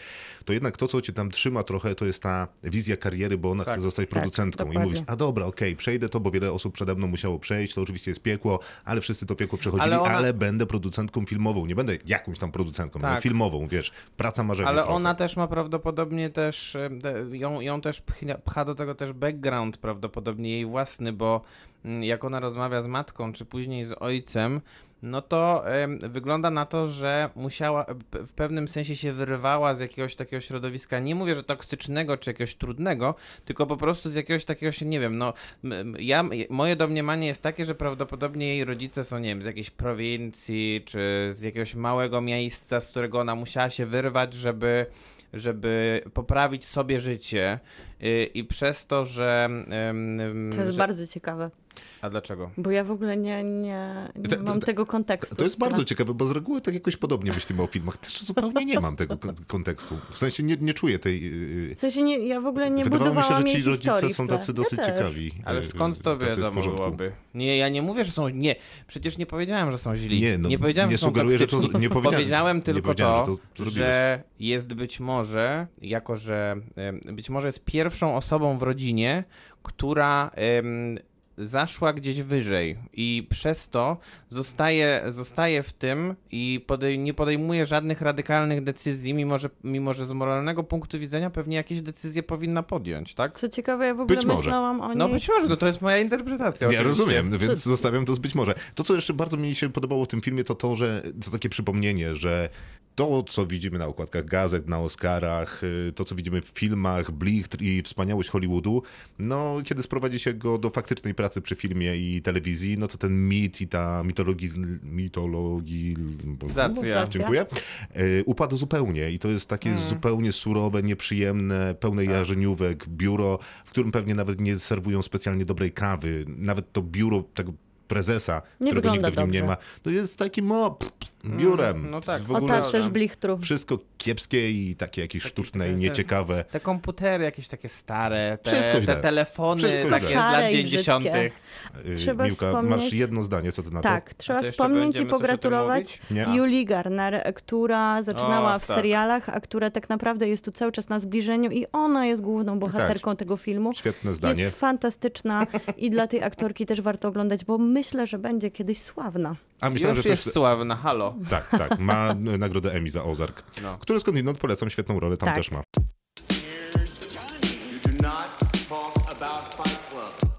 to jednak to, co cię tam trzyma trochę, to jest ta wizja kariery, bo ona chce zostać producentką. Dokładnie. I mówisz, a dobra, okej, przejdę to, bo wiele osób przede mną musiało przejść, to oczywiście jest piekło, ale wszyscy to piekło przechodzili, ale będę producentką filmową, nie będę jakąś tam producentką, będę filmową, wiesz, praca marzenia. Ale trochę. Ona też ma prawdopodobnie też, ją też pcha do tego też background prawdopodobnie jej własny, bo jak ona rozmawia z matką, czy później z ojcem, no to wygląda na to, że musiała, w pewnym sensie się wyrwała z jakiegoś takiego środowiska, nie mówię, że toksycznego, czy jakiegoś trudnego, tylko po prostu z jakiegoś takiego, nie wiem, moje domniemanie jest takie, że prawdopodobnie jej rodzice są, nie wiem, z jakiejś prowincji, czy z jakiegoś małego miejsca, z którego ona musiała się wyrwać, żeby poprawić sobie życie, i przez to, że... To jest bardzo ciekawe. A dlaczego? Bo ja w ogóle nie mam tego kontekstu. To jest bardzo ciekawe, bo z reguły tak jakoś podobnie myślimy o filmach. Też zupełnie nie mam tego kontekstu. W sensie nie czuję tej... W sensie ja w ogóle nie budowałam jej historii. Wydawało mi się, że ci rodzice są tacy dosyć ciekawi. Ale skąd to wiadomo byłoby? Nie, ja nie mówię, że są... Nie, przecież nie powiedziałem, że są źli. Nie powiedziałem, że są toksyczni. Powiedziałem tylko to, że jest być może, jako że... Być może jest pierwszą osobą w rodzinie, która... zaszła gdzieś wyżej i przez to zostaje w tym i nie podejmuje żadnych radykalnych decyzji, mimo że z moralnego punktu widzenia pewnie jakieś decyzje powinna podjąć, tak? Co ciekawe, ja w ogóle myślałam o niej. No być może, no to jest moja interpretacja. Ja rozumiem, więc zostawiam to z być może. To, co jeszcze bardzo mi się podobało w tym filmie, to, że to takie przypomnienie, że to, co widzimy na okładkach gazet, na Oscarach, to, co widzimy w filmach, blichtr i wspaniałość Hollywoodu, no kiedy sprowadzi się go do faktycznej pracy przy filmie i telewizji, no to ten mit i ta mitologizacja. Dziękuję. Upadł zupełnie i to jest takie zupełnie surowe, nieprzyjemne, pełne jarzeniówek biuro, w którym pewnie nawet nie serwują specjalnie dobrej kawy. Nawet to biuro tego prezesa, którego nigdy w nim nie ma, to jest takim biurem. No tak. W ogóle też blichtru. Wszystko kiepskie i takie jakieś sztuczne i nieciekawe. Te komputery jakieś takie stare, te telefony takie z lat 90. Miłka, masz jedno zdanie, co ty na to? Tak, trzeba wspomnieć i pogratulować Julii Garner, która zaczynała w serialach, a która tak naprawdę jest tu cały czas na zbliżeniu i ona jest główną bohaterką tego filmu. Świetne zdanie. Jest fantastyczna i dla tej aktorki też warto oglądać, bo myślę, że będzie kiedyś sławna. A myślałem, już że jest też... sławna, halo. Tak, tak, ma nagrodę Emmy za Ozark, no. Który skądinąd polecam, świetną rolę tam tak. też ma.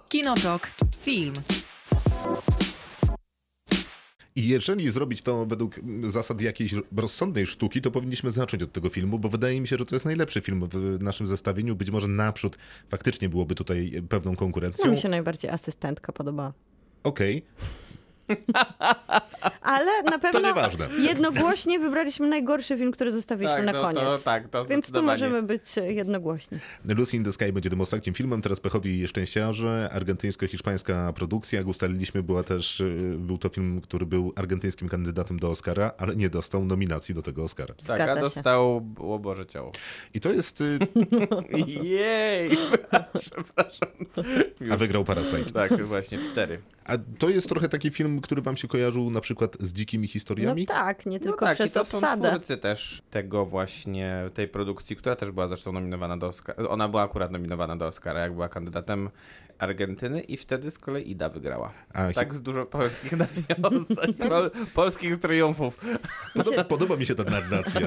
Kinotok, film. I jeżeli zrobić to według zasad jakiejś rozsądnej sztuki, to powinniśmy zacząć od tego filmu, bo wydaje mi się, że to jest najlepszy film w naszym zestawieniu. Być może naprzód faktycznie byłoby tutaj pewną konkurencją. No, mi się najbardziej Asystentka podobała. Okej. Ale na pewno jednogłośnie wybraliśmy najgorszy film, który zostawiliśmy tak, na koniec. To więc tu możemy być jednogłośni. Lucy in the Sky będzie tym ostatnim filmem. Teraz Pechowi Szczęściarze, argentyńsko-hiszpańska produkcja. Jak ustaliliśmy, był to film, który był argentyńskim kandydatem do Oscara, ale nie dostał nominacji do tego Oscara. Tak, a dostał O Boże Ciało. I to jest... Jej! Przepraszam. Już. A wygrał Parasite. Tak, właśnie 4. A to jest trochę taki film, który wam się kojarzył na przykład z dzikimi historiami? No tak, nie tylko no tak, przez obsadę. Są twórcy też tego właśnie, tej produkcji, która też była zresztą nominowana do Oscara. Ona była akurat nominowana do Oscara, jak była kandydatem Argentyny i wtedy z kolei Ida wygrała. Tak z dużo polskich nawiązań, polskich triumfów. Podoba mi się ta narracja.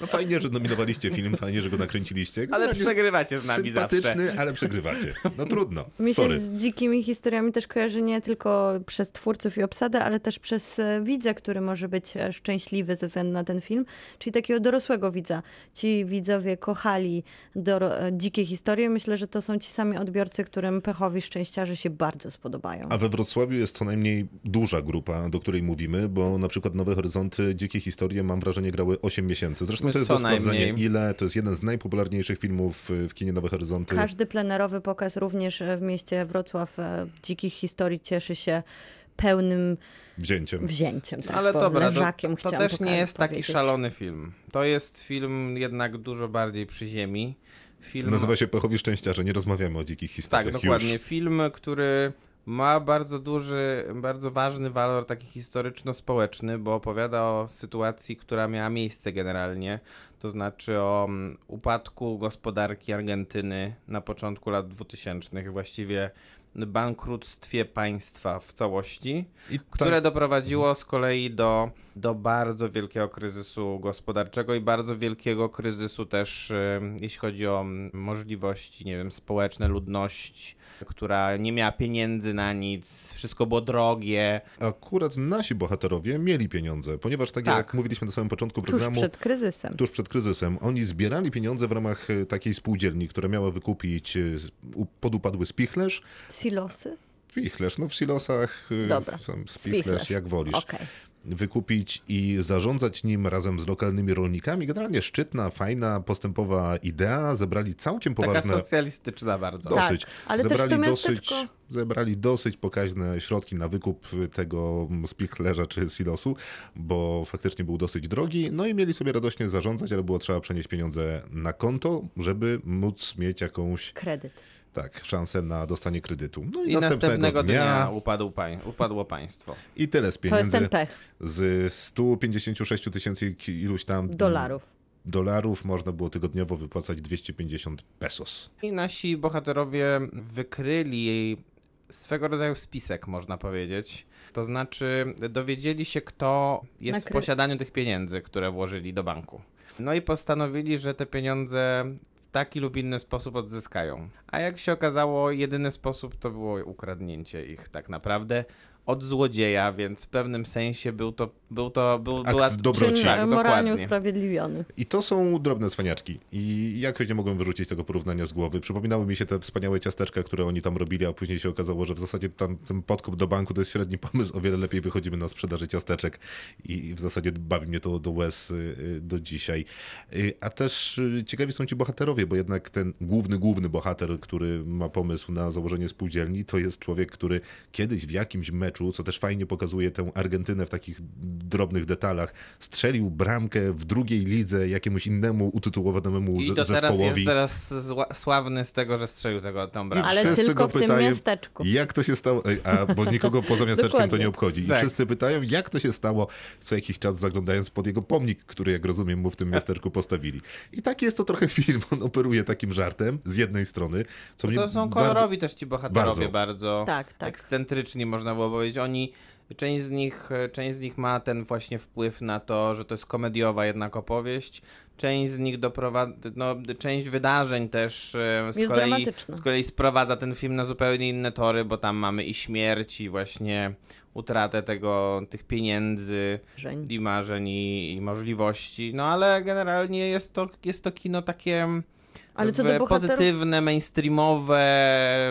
No fajnie, że nominowaliście film, fajnie, że go nakręciliście. Ale przegrywacie z nami zawsze. Sympatyczny, ale przegrywacie. No trudno. Mi się z dzikimi historiami też kojarzy nie tylko przez twórców i obsadę, ale też przez widza, który może być szczęśliwy ze względu na ten film, czyli takiego dorosłego widza. Ci widzowie kochali dzikie historie. Myślę, że to są ci sami odbiorcy, którym Pechowi Szczęściarze się bardzo spodobają. A we Wrocławiu jest co najmniej duża grupa, do której mówimy, bo na przykład Nowe Horyzonty, dzikie historie, mam wrażenie, grały 8 miesięcy. Zresztą to jest do sprawdzenia, ile. To jest jeden z najpopularniejszych filmów w kinie Nowe Horyzonty. Każdy plenerowy pokaz również w mieście Wrocław dzikich historii cieszy się pełnym wzięciem tak, ale dobra, to też nie jest taki szalony film. To jest film jednak dużo bardziej przy ziemi. Film... Nazywa się Pechowi Szczęściarze, nie rozmawiamy o dzikich historiach. Tak, dokładnie. Już. Film, który ma bardzo duży, bardzo ważny walor taki historyczno-społeczny, bo opowiada o sytuacji, która miała miejsce generalnie, to znaczy o upadku gospodarki Argentyny na początku lat 2000, właściwie bankructwie państwa w całości, które doprowadziło z kolei do bardzo wielkiego kryzysu gospodarczego i bardzo wielkiego kryzysu też, jeśli chodzi o możliwości, nie wiem, społeczne, ludność, która nie miała pieniędzy na nic, wszystko było drogie. Akurat nasi bohaterowie mieli pieniądze, ponieważ tak jak mówiliśmy na samym początku programu, tuż przed kryzysem, oni zbierali pieniądze w ramach takiej spółdzielni, która miała wykupić podupadły spichlerz. Silosy? Spichlerz, no w silosach spichlerz, jak wolisz. Okay. Wykupić i zarządzać nim razem z lokalnymi rolnikami. Generalnie szczytna, fajna, postępowa idea. Zebrali całkiem poważne... Taka socjalistyczna bardzo. Dosyć. Tak, ale zebrali też to miasteczko... Zebrali dosyć pokaźne środki na wykup tego spichlerza czy silosu, bo faktycznie był dosyć drogi. No i mieli sobie radośnie zarządzać, ale było trzeba przenieść pieniądze na konto, żeby móc mieć jakąś... Kredyt. Tak, szansę na dostanie kredytu. No i następnego dnia upadło państwo. I tyle z pieniędzy. To jest ten pech. Z 156 tysięcy iluś tam... Dolarów można było tygodniowo wypłacać 250 pesos. I nasi bohaterowie wykryli swego rodzaju spisek, można powiedzieć. To znaczy dowiedzieli się, kto jest w posiadaniu tych pieniędzy, które włożyli do banku. No i postanowili, że te pieniądze... taki lub inny sposób odzyskają. A jak się okazało, jedyny sposób to było ukradnięcie ich tak naprawdę od złodzieja, więc w pewnym sensie była dobroci. Tak, moralnie usprawiedliwiony. I to są drobne cwaniaczki. I jakoś nie mogłem wyrzucić tego porównania z głowy. Przypominały mi się te wspaniałe ciasteczka, które oni tam robili, a później się okazało, że w zasadzie tam ten podkup do banku to jest średni pomysł. O wiele lepiej wychodzimy na sprzedaży ciasteczek i w zasadzie bawi mnie to do łez do dzisiaj. A też ciekawi są ci bohaterowie, bo jednak ten główny bohater, który ma pomysł na założenie spółdzielni, to jest człowiek, który kiedyś w jakimś meczu, co też fajnie pokazuje tę Argentynę w takich drobnych detalach, strzelił bramkę w drugiej lidze jakiemuś innemu utytułowanemu zespołowi. I to teraz jest sławny z tego, że strzelił tę bramkę. Ale tylko w tym miasteczku. Jak to się stało? Bo nikogo poza miasteczkiem to nie obchodzi. I tak. Wszyscy pytają, jak to się stało, co jakiś czas zaglądając pod jego pomnik, który, jak rozumiem, mu w tym miasteczku postawili. I tak jest to trochę film. On operuje takim żartem z jednej strony. To są kolorowi też ci bohaterowie, bardzo ekscentryczni, można było powiedzieć. powiedzieć. Część z nich ma ten właśnie wpływ na to, że to jest komediowa jednak opowieść. Część z nich część wydarzeń też z kolei sprowadza ten film na zupełnie inne tory, bo tam mamy i śmierć, i właśnie utratę tych pieniędzy, i marzeń, i możliwości. No ale generalnie jest to kino takie... Ale co do bohaterów... Pozytywne, mainstreamowe,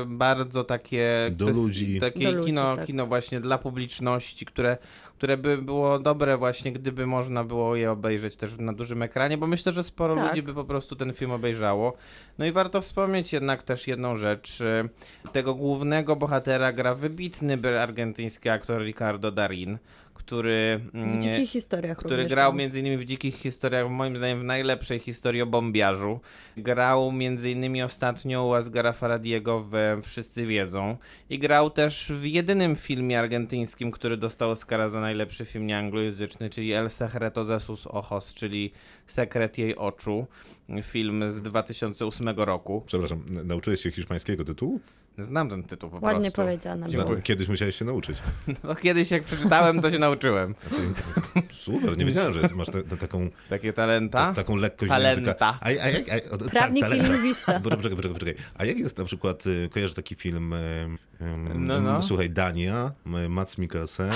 bardzo takie... Do ludzi. Takie do kino, ludzi, tak. Kino właśnie dla publiczności, które by było dobre właśnie, gdyby można było je obejrzeć też na dużym ekranie, bo myślę, że sporo ludzi by po prostu ten film obejrzało. No i warto wspomnieć jednak też jedną rzecz. Tego głównego bohatera gra wybitny argentyński aktor Ricardo Darín, który grał między innymi w Dzikich Historiach, moim zdaniem w najlepszej historii o bombiarzu. Grał między innymi ostatnio u Asghara Farhadiego we Wszyscy Wiedzą i grał też w jedynym filmie argentyńskim, który dostał Oscara za najlepszy film nieanglojęzyczny, czyli El Secreto de sus ojos, czyli Sekret jej oczu, film z 2008 roku. Przepraszam, nauczyłeś się hiszpańskiego tytułu? Znam ten tytuł po prostu. Ładnie powiedziane. Kiedyś musiałeś się nauczyć. No kiedyś jak przeczytałem, to się nauczyłem. Super, nie wiedziałem, że masz taką... Takie talenta? Taką lekkość języka. Prawnik i lingwista. Poczekaj. A jak jest na przykład, kojarzę taki film, słuchaj, Dania, Mads Mikkelsen,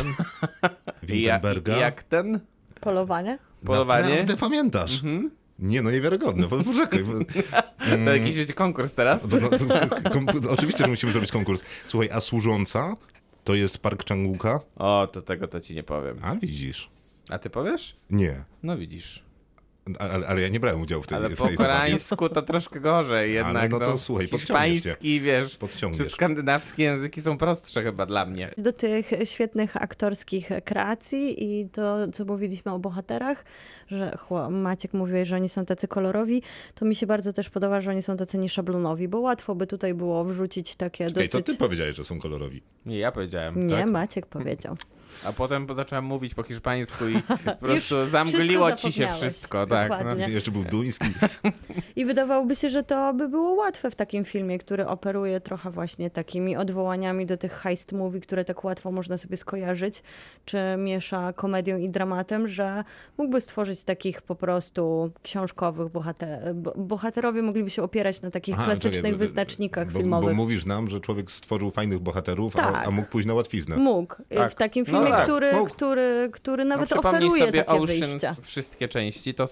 Wittenberga. Jak ten? Polowanie? Naprawdę pamiętasz. Mhm. Nie, no niewiarygodne, poczekaj. To jakiś konkurs teraz? Oczywiście, że musimy zrobić konkurs. Słuchaj, a Służąca to jest Park Chan-wooka? O, to tego to ci nie powiem. A widzisz. A ty powiesz? Nie. No widzisz. Ale ja nie brałem udziału w tej zabawie. Ale po koreańsku to troszkę gorzej jednak. No to słuchaj, hiszpański, wiesz, czy skandynawskie języki są prostsze chyba dla mnie. Do tych świetnych aktorskich kreacji i to, co mówiliśmy o bohaterach, że Maciek mówił, że oni są tacy kolorowi, to mi się bardzo też podoba, że oni są tacy nieszablonowi, bo łatwo by tutaj było wrzucić takie dosyć... to ty powiedziałeś, że są kolorowi. Nie, ja powiedziałem. Nie, tak? Maciek powiedział. A potem zacząłem mówić po hiszpańsku i po prostu zamgliło ci się wszystko. Tak, no. Jeszcze był duński. I wydawałoby się, że to by było łatwe w takim filmie, który operuje trochę właśnie takimi odwołaniami do tych heist movie, które tak łatwo można sobie skojarzyć, czy miesza komedią i dramatem, że mógłby stworzyć takich po prostu książkowych bohaterowie mogliby się opierać na takich klasycznych wyznacznikach filmowych. Bo mówisz nam, że człowiek stworzył fajnych bohaterów, tak. A mógł pójść na łatwiznę. Mógł. Tak. W takim filmie, który nawet oferuje sobie takie Ocean's wyjścia. Wszystkie części to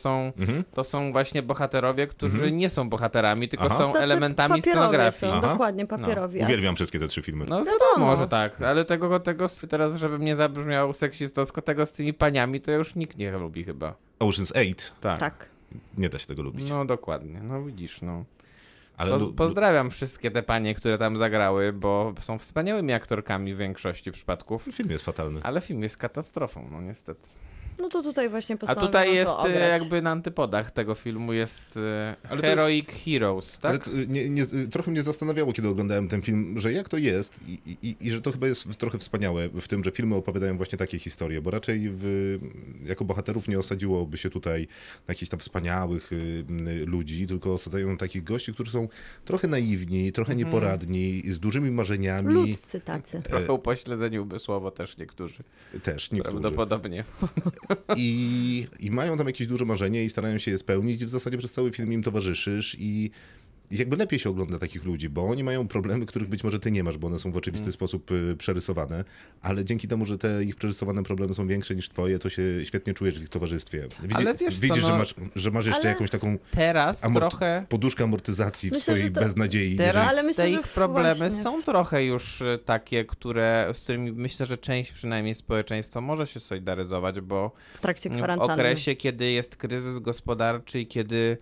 są właśnie bohaterowie, którzy nie są bohaterami, tylko są elementami scenografii. Dokładnie, papierowi. No. Uwielbiam wszystkie te trzy filmy. No wiadomo. Może tak, ale tego teraz, żebym nie zabrzmiał seksistowsko, tego z tymi paniami to już nikt nie lubi chyba. Ocean's 8? Tak. Nie da się tego lubić. No dokładnie, no widzisz, no. Ale pozdrawiam wszystkie te panie, które tam zagrały, bo są wspaniałymi aktorkami w większości przypadków. Film jest fatalny. Ale film jest katastrofą, no niestety. No to tutaj właśnie postanowiłem. A tutaj jest jakby na antypodach tego filmu jest Heroic Heroes, tak? Ale trochę mnie zastanawiało, kiedy oglądałem ten film, że jak to jest i że to chyba jest trochę wspaniałe w tym, że filmy opowiadają właśnie takie historie, bo raczej jako bohaterów nie osadziłoby się tutaj na jakichś tam wspaniałych ludzi, tylko osadzają takich gości, którzy są trochę naiwni, trochę nieporadni, z dużymi marzeniami. Ludzcy tacy. Trochę upośledzeni umysłowo też niektórzy. Prawdopodobnie. I mają tam jakieś duże marzenie i starają się je spełnić. W zasadzie przez cały film im towarzyszysz i jakby lepiej się ogląda takich ludzi, bo oni mają problemy, których być może ty nie masz, bo one są w oczywisty sposób przerysowane, ale dzięki temu, że te ich przerysowane problemy są większe niż twoje, to się świetnie czujesz w ich towarzystwie. Widzisz, że masz jeszcze jakąś taką teraz trochę... poduszkę amortyzacji beznadziei. Teraz ich problemy są trochę już takie, z którymi myślę, że część przynajmniej społeczeństwo może się solidaryzować, bo w trakcie kwarantanny. W okresie, kiedy jest kryzys gospodarczy i kiedy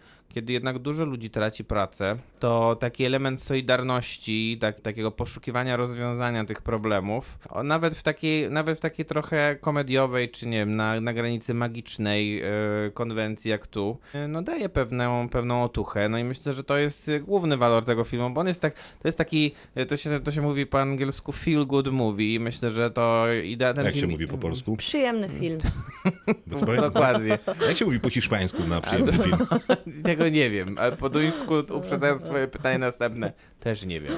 jednak dużo ludzi traci pracę, to taki element solidarności, takiego poszukiwania rozwiązania tych problemów, nawet w takiej trochę komediowej, czy nie wiem, na granicy magicznej konwencji jak tu, daje pewną otuchę. No i myślę, że to jest główny walor tego filmu, bo on jest to się mówi po angielsku feel good movie i myślę, że to idealny film. Jak się mówi po polsku? Przyjemny film. Dokładnie. Jak się mówi po hiszpańsku na przyjemny film? tego nie wiem. Ale po duńsku, uprzedzając twoje pytanie następne, też nie wiem.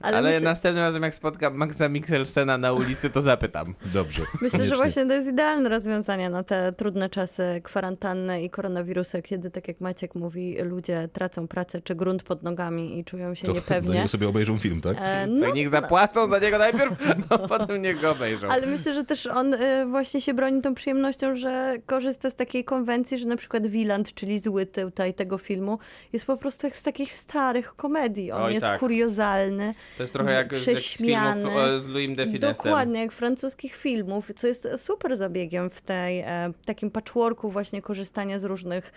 Ale myślę... następnym razem, jak spotkam Maxa Mikkelsena na ulicy, to zapytam. Dobrze. Myślę, koniecznie. Że właśnie to jest idealne rozwiązanie na te trudne czasy kwarantanny i koronawirusa, kiedy, tak jak Maciek mówi, ludzie tracą pracę czy grunt pod nogami i czują się to niepewnie. To niech sobie obejrzą film, tak? No, niech zapłacą za niego najpierw, a potem niech go obejrzą. Ale myślę, że też on właśnie się broni tą przyjemnością, że korzysta z takiej konwencji, że na przykład Wieland, czyli zły tył tego filmu, jest po prostu jak z takich starych komedii. On jest kuriozalny, to jest trochę jak z filmów z Louisem de Finesem. Dokładnie, jak francuskich filmów, co jest super zabiegiem w tej takim patchworku właśnie korzystania z różnych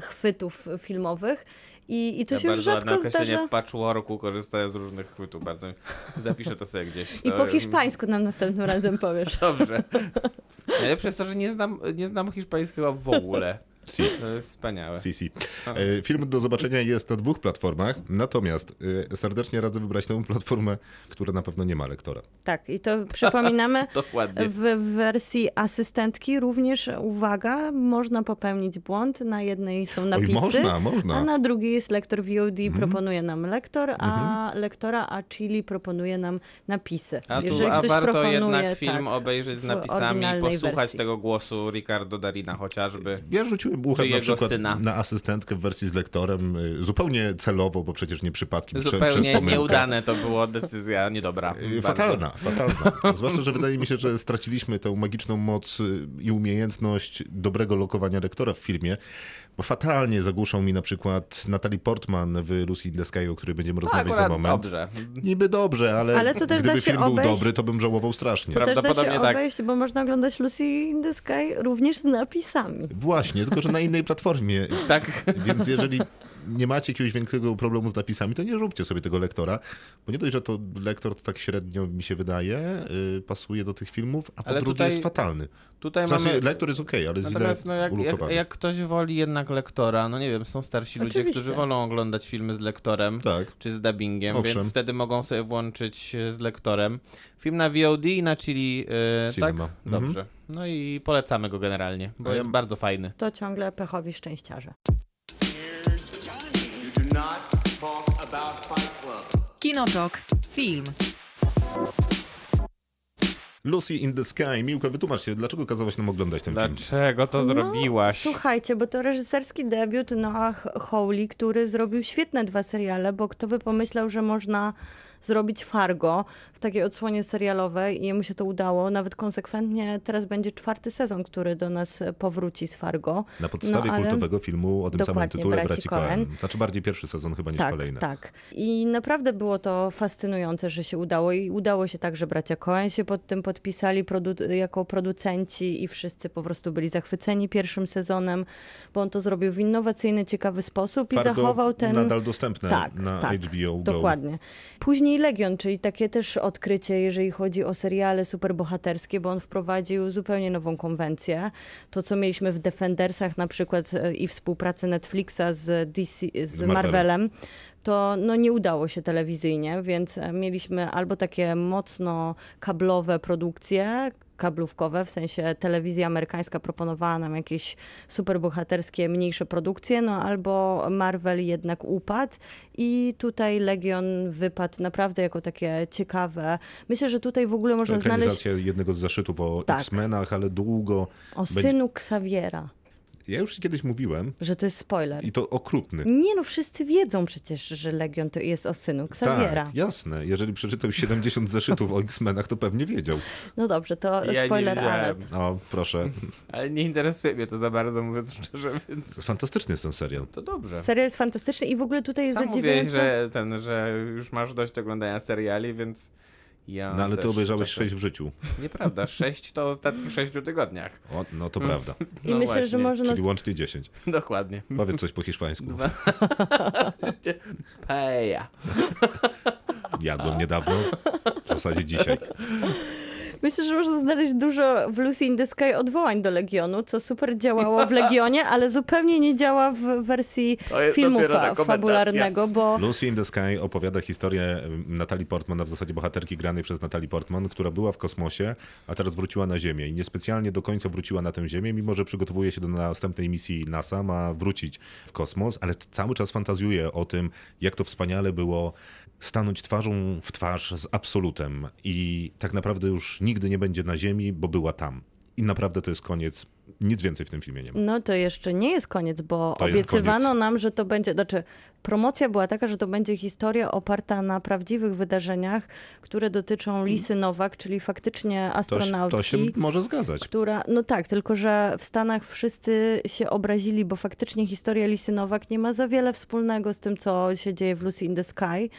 chwytów filmowych. I to się już rzadko zdarza. Patchworku korzystają z różnych chwytów. Bardzo zapiszę to sobie gdzieś. To... I po hiszpańsku nam następnym razem powiesz. Dobrze. Ale przez to, że nie znam hiszpańskiego w ogóle. Si. Wspaniałe. Si, si. Film do zobaczenia jest na 2 platformach, natomiast serdecznie radzę wybrać tę platformę, która na pewno nie ma lektora. Tak, i to przypominamy w wersji asystentki również, uwaga, można popełnić błąd, na jednej są napisy, można. A na drugiej jest lektor VOD, proponuje nam lektor, a lektora, a Chili proponuje nam napisy. A warto jednak film obejrzeć z napisami i posłuchać tego głosu Ricardo Darina chociażby. Ja rzuciłem buchem na przykład na asystentkę w wersji z lektorem, zupełnie celowo, bo przecież nie przypadkiem. Zupełnie nieudane to było, decyzja niedobra. Fatalna. Zwłaszcza, że wydaje mi się, że straciliśmy tę magiczną moc i umiejętność dobrego lokowania lektora w filmie, bo fatalnie zagłuszał mi na przykład Natalie Portman w Lucy in the Sky, o której będziemy rozmawiać za moment. Dobrze. Niby dobrze, ale to też gdyby film był dobry, to bym żałował strasznie. To też da się obejść, bo można oglądać Lucy in the Sky również z napisami. Właśnie, tylko że na innej platformie. Tak. Więc jeżeli nie macie jakiegoś większego problemu z napisami, to nie róbcie sobie tego lektora, bo nie dość, że to lektor to tak średnio mi się wydaje, pasuje do tych filmów, a po drugie jest fatalny. W sensie lektor jest okej, ale natomiast źle jak ktoś woli jednak lektora, no nie wiem, są starsi ludzie, którzy wolą oglądać filmy z lektorem czy z dubbingiem, więc wtedy mogą sobie włączyć z lektorem. Film na VOD i na Chili, tak? Dobrze. No i polecamy go generalnie, bo jest bardzo fajny. To ciągle Pechowi Szczęściarze. Kinotok. Film. Lucy in the Sky. Miłka, wytłumacz się, dlaczego kazałaś nam oglądać ten film? Dlaczego to zrobiłaś? No, słuchajcie, bo to reżyserski debiut Noah Hawley, który zrobił świetne 2 seriale, bo kto by pomyślał, że można zrobić Fargo w takiej odsłonie serialowej i jemu się to udało. Nawet konsekwentnie teraz będzie 4 sezon, który do nas powróci z Fargo. Na podstawie kultowego filmu o tym samym tytule Braci Coen. Znaczy bardziej pierwszy sezon chyba niż kolejny. Tak. I naprawdę było to fascynujące, że się udało i udało się także Bracia Coen się pod tym podpisali jako producenci i wszyscy po prostu byli zachwyceni pierwszym sezonem, bo on to zrobił w innowacyjny, ciekawy sposób i zachował ten... nadal dostępne na HBO Go. Dokładnie. Później Legion, czyli takie też odkrycie, jeżeli chodzi o seriale superbohaterskie, bo on wprowadził zupełnie nową konwencję. To, co mieliśmy w Defendersach na przykład i współpracy Netflixa z Marvelem, to nie udało się telewizyjnie, więc mieliśmy albo takie mocno kablowe produkcje, kablówkowe, w sensie telewizja amerykańska proponowała nam jakieś superbohaterskie, mniejsze produkcje, albo Marvel jednak upadł i tutaj Legion wypadł naprawdę jako takie ciekawe. Myślę, że tutaj w ogóle można znaleźć... jednego z zeszytów o X-Menach, ale długo... O synu Xaviera. Ja już kiedyś mówiłem... Że to jest spoiler. I to okrutny. Nie no, wszyscy wiedzą przecież, że Legion to jest o synu Xaviera. Tak, jasne. Jeżeli przeczytał 70 zeszytów o X-Menach, to pewnie wiedział. No dobrze, to ja spoiler alert. O, proszę. Ale nie interesuje mnie to za bardzo, mówiąc szczerze, więc... Fantastyczny jest ten serial. To dobrze. Serial jest fantastyczny i w ogóle tutaj jest zadziwiający. Że już masz dość oglądania seriali, więc... Ja ale ty obejrzałeś 6 w życiu. Nieprawda, 6 to ostatnich 6 tygodniach. O, no to prawda. I myślę, właśnie. Że można... Czyli łącznie 10. Dokładnie. Powiedz coś po hiszpańsku. Paella. Jadłem niedawno, w zasadzie dzisiaj. Myślę, że można znaleźć dużo w Lucy in the Sky odwołań do Legionu, co super działało w Legionie, ale zupełnie nie działa w wersji filmu fabularnego, bo... Lucy in the Sky opowiada historię Natalii Portman, a w zasadzie bohaterki granej przez Natalie Portman, która była w kosmosie, a teraz wróciła na Ziemię i niespecjalnie do końca wróciła na tę Ziemię, mimo że przygotowuje się do następnej misji NASA, ma wrócić w kosmos, ale cały czas fantazjuje o tym, jak to wspaniale było stanąć twarzą w twarz z absolutem i tak naprawdę już nigdy nie będzie na Ziemi, bo była tam. I naprawdę to jest koniec. Nic więcej w tym filmie nie ma. No to jeszcze nie jest koniec, bo to obiecywano nam, że to będzie... Znaczy, promocja była taka, że to będzie historia oparta na prawdziwych wydarzeniach, które dotyczą Lisy Nowak, czyli faktycznie astronautki. To się może zgadzać. Która, no tak, tylko że w Stanach wszyscy się obrazili, bo faktycznie historia Lisy Nowak nie ma za wiele wspólnego z tym, co się dzieje w Lucy in the Sky.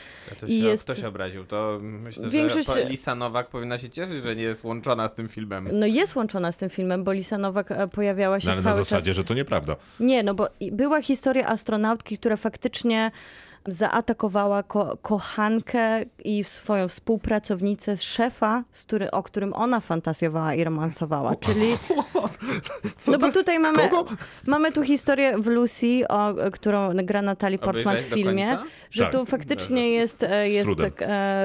Kto się obraził? To myślę, że Lisa Nowak powinna się cieszyć, że nie jest łączona z tym filmem. No jest łączona z tym filmem, bo Lisa Nowak pojawiała się cały czas. Ale na zasadzie, że to nieprawda. Nie, no bo była historia astronautki, która faktycznie zaatakowała kochankę i swoją współpracownicę, szefa, o którym ona fantazjowała i romansowała. Czyli... No bo tutaj mamy tu historię w Lucy, którą gra Natalie Portman w filmie, że tak, tu faktycznie jest tak,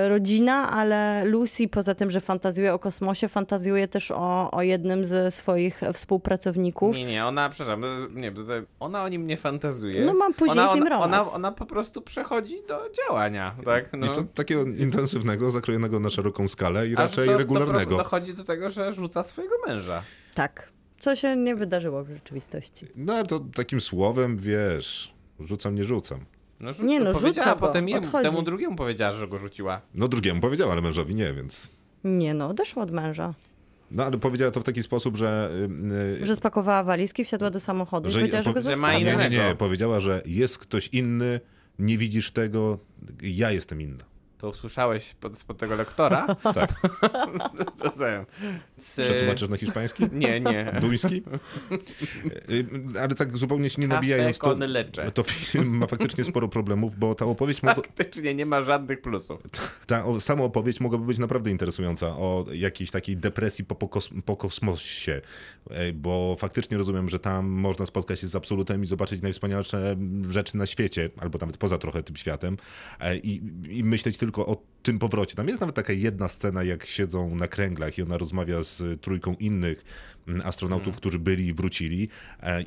rodzina, ale Lucy poza tym, że fantazjuje o kosmosie, fantazjuje też o jednym ze swoich współpracowników. Nie, ona, przepraszam, nie, ona o nim nie fantazuje. No mam później z nim romans. Ona po prostu przechodzi do działania. Tak? No. I to takiego intensywnego, zakrojonego na szeroką skalę i raczej regularnego. Dochodzi do tego, że rzuca swojego męża. Tak. Co się nie wydarzyło w rzeczywistości. No ale to takim słowem, wiesz, rzucam, nie rzucam. Rzuca, a potem temu drugiemu powiedziała, że go rzuciła. No drugiemu powiedziała, ale mężowi nie, więc... Nie no, odeszła od męża. No ale powiedziała to w taki sposób, że... że spakowała walizki, wsiadła do samochodu i powiedziała, że go zostawiła. Nie, powiedziała, że jest ktoś inny, nie widzisz tego, ja jestem inna. To usłyszałeś spod tego lektora? Tak. Przetłumaczysz na hiszpański? Nie. Duński? Ale tak zupełnie się nie nabijając, to film ma faktycznie sporo problemów, bo ta opowieść... Faktycznie nie ma żadnych plusów. Ta sama opowieść mogłaby być naprawdę interesująca o jakiejś takiej depresji po kosmosie, bo faktycznie rozumiem, że tam można spotkać się z absolutem i zobaczyć najwspanialsze rzeczy na świecie, albo nawet poza trochę tym światem i myśleć tylko o tym powrocie. Tam jest nawet taka jedna scena, jak siedzą na kręglach i ona rozmawia z trójką innych astronautów, którzy byli i wrócili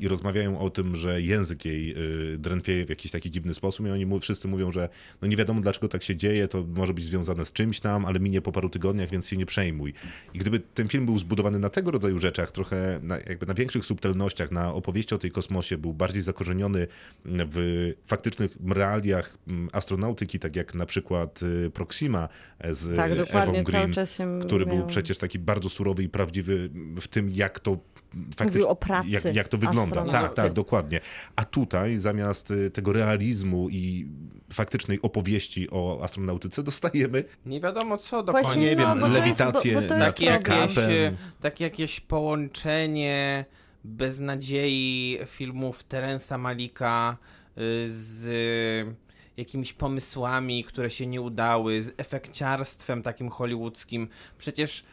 i rozmawiają o tym, że język jej drętwieje w jakiś taki dziwny sposób i oni wszyscy mówią, że no nie wiadomo dlaczego tak się dzieje, to może być związane z czymś tam, ale minie po paru tygodniach, więc się nie przejmuj. I gdyby ten film był zbudowany na tego rodzaju rzeczach, trochę jakby na większych subtelnościach, na opowieści o tej kosmosie, był bardziej zakorzeniony w faktycznych realiach astronautyki, tak jak na przykład Proxima z Ewą Green, który był przecież taki bardzo surowy i prawdziwy w tym, jak to faktycznie, jak to wygląda. Tak, dokładnie. A tutaj zamiast tego realizmu i faktycznej opowieści o astronautyce dostajemy... Nie wiadomo co do końca. Nie wiem, lewitację nad pick-upem. Tak jakieś połączenie beznadziei filmów Terensa Malika z jakimiś pomysłami, które się nie udały, z efekciarstwem takim hollywoodzkim. Przecież...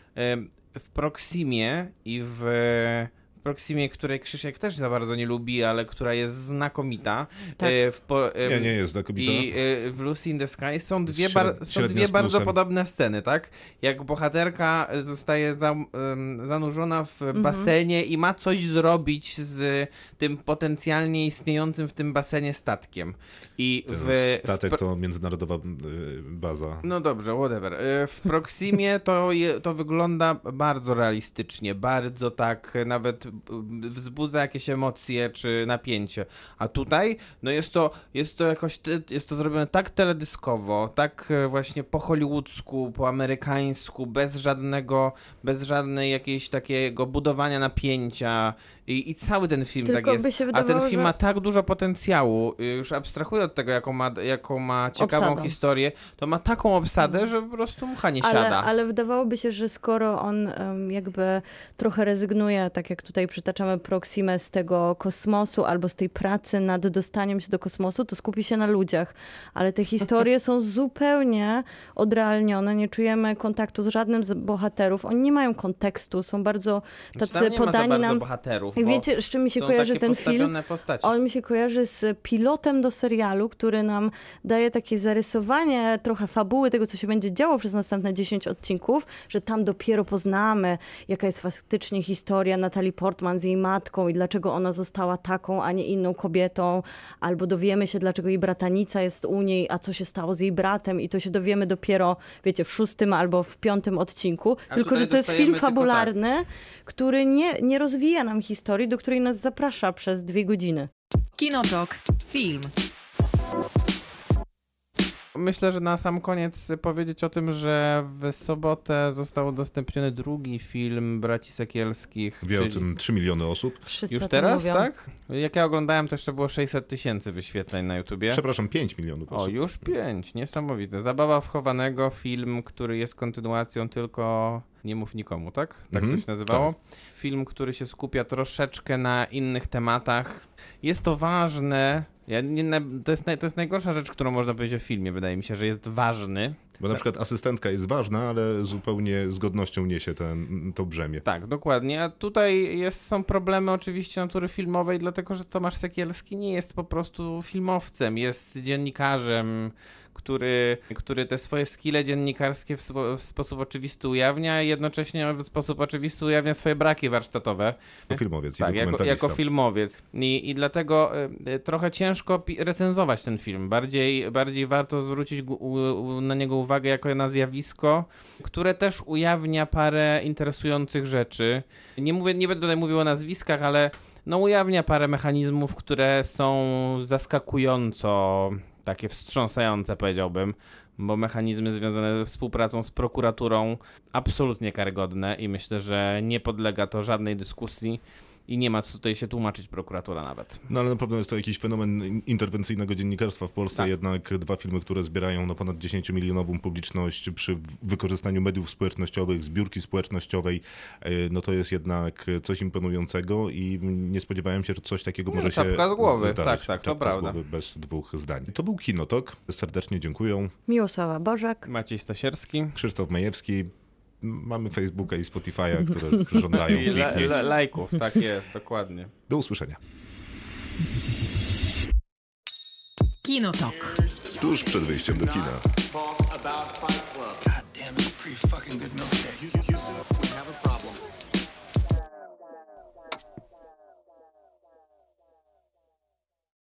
w Proximie i w Proximie, której Krzysiek też za bardzo nie lubi, ale która jest znakomita. Tak. Nie jest znakomita. I w Lucy in the Sky są dwie bardzo podobne sceny, tak? Jak bohaterka zostaje zanurzona w basenie i ma coś zrobić z tym potencjalnie istniejącym w tym basenie statkiem. Statek to międzynarodowa baza. No dobrze, whatever. W Proximie to wygląda bardzo realistycznie, bardzo tak nawet wzbudza jakieś emocje czy napięcie. A tutaj no jest to zrobione tak teledyskowo, tak właśnie po hollywoodzku, po amerykańsku, bez żadnej jakiejś takiego budowania napięcia I cały ten film tylko tak jest. By się wydawało, a ten film ma tak dużo potencjału, już abstrahuję od tego, jaką ma ciekawą historię, to ma taką obsadę, że po prostu mucha nie siada. Ale wydawałoby się, że skoro on jakby trochę rezygnuje, tak jak tutaj przytaczamy Proximę, z tego kosmosu albo z tej pracy nad dostaniem się do kosmosu, to skupi się na ludziach. Ale te historie są zupełnie odrealnione, nie czujemy kontaktu z żadnym z bohaterów, oni nie mają kontekstu, są bardzo tacy podani nam... bohaterów. I wiecie, z czym mi się kojarzy ten film? Postaci. On mi się kojarzy z pilotem do serialu, który nam daje takie zarysowanie trochę fabuły tego, co się będzie działo przez następne 10 odcinków, że tam dopiero poznamy, jaka jest faktycznie historia Natalii Portman z jej matką i dlaczego ona została taką, a nie inną kobietą, albo dowiemy się, dlaczego jej bratanica jest u niej, a co się stało z jej bratem i to się dowiemy dopiero, wiecie, w 6. albo w 5. odcinku, tylko że to jest film fabularny, który nie rozwija nam historii, do której nas zaprasza przez 2 godziny. Kinotok. Film. Myślę, że na sam koniec powiedzieć o tym, że w sobotę został udostępniony drugi film Braci Sekielskich. Wie o tym 3 miliony osób. Już teraz, mówią. Tak? Jak ja oglądałem, to jeszcze było 600 000 wyświetleń na YouTubie. Przepraszam, 5 milionów osób. O, już 5. Niesamowite. Zabawa w chowanego, film, który jest kontynuacją tylko... Nie mów nikomu, tak? Tak to się nazywało. Tak. Film, który się skupia troszeczkę na innych tematach. Jest to ważne. To jest najgorsza rzecz, którą można powiedzieć o filmie. Wydaje mi się, że jest ważny. Bo na przykład Asystentka jest ważna, ale zupełnie z godnością niesie to brzemię. Tak, dokładnie. A tutaj są problemy oczywiście natury filmowej, dlatego że Tomasz Sekielski nie jest po prostu filmowcem. Jest dziennikarzem, który te swoje skille dziennikarskie w sposób oczywisty ujawnia i jednocześnie w sposób oczywisty ujawnia swoje braki warsztatowe. Jako filmowiec i dokumentalista. Jako filmowiec. I dlatego trochę ciężko recenzować ten film. Bardziej warto zwrócić na niego uwagę jako na zjawisko, które też ujawnia parę interesujących rzeczy. Nie będę tutaj mówił o nazwiskach, ale ujawnia parę mechanizmów, które są zaskakująco takie wstrząsające, powiedziałbym, bo mechanizmy związane ze współpracą z prokuraturą absolutnie karygodne i myślę, że nie podlega to żadnej dyskusji i nie ma co tutaj się tłumaczyć prokuratura nawet. No ale na pewno jest to jakiś fenomen interwencyjnego dziennikarstwa w Polsce, tak. Jednak 2 filmy, które zbierają na ponad 10-milionową publiczność przy wykorzystaniu mediów społecznościowych, zbiórki społecznościowej, no to jest jednak coś imponującego i nie spodziewałem się, że coś takiego może się zdarzyć. Czapka z głowy, tak, to prawda. Bez 2 zdań. To był Kinotok, serdecznie dziękuję. Miłosława Bożak. Maciej Stasiarski. Krzysztof Majewski. Mamy Facebooka i Spotify'a, które żądają kliknięć. Lajków, tak jest, dokładnie. Do usłyszenia. Kinotok. Tuż przed wyjściem do kina.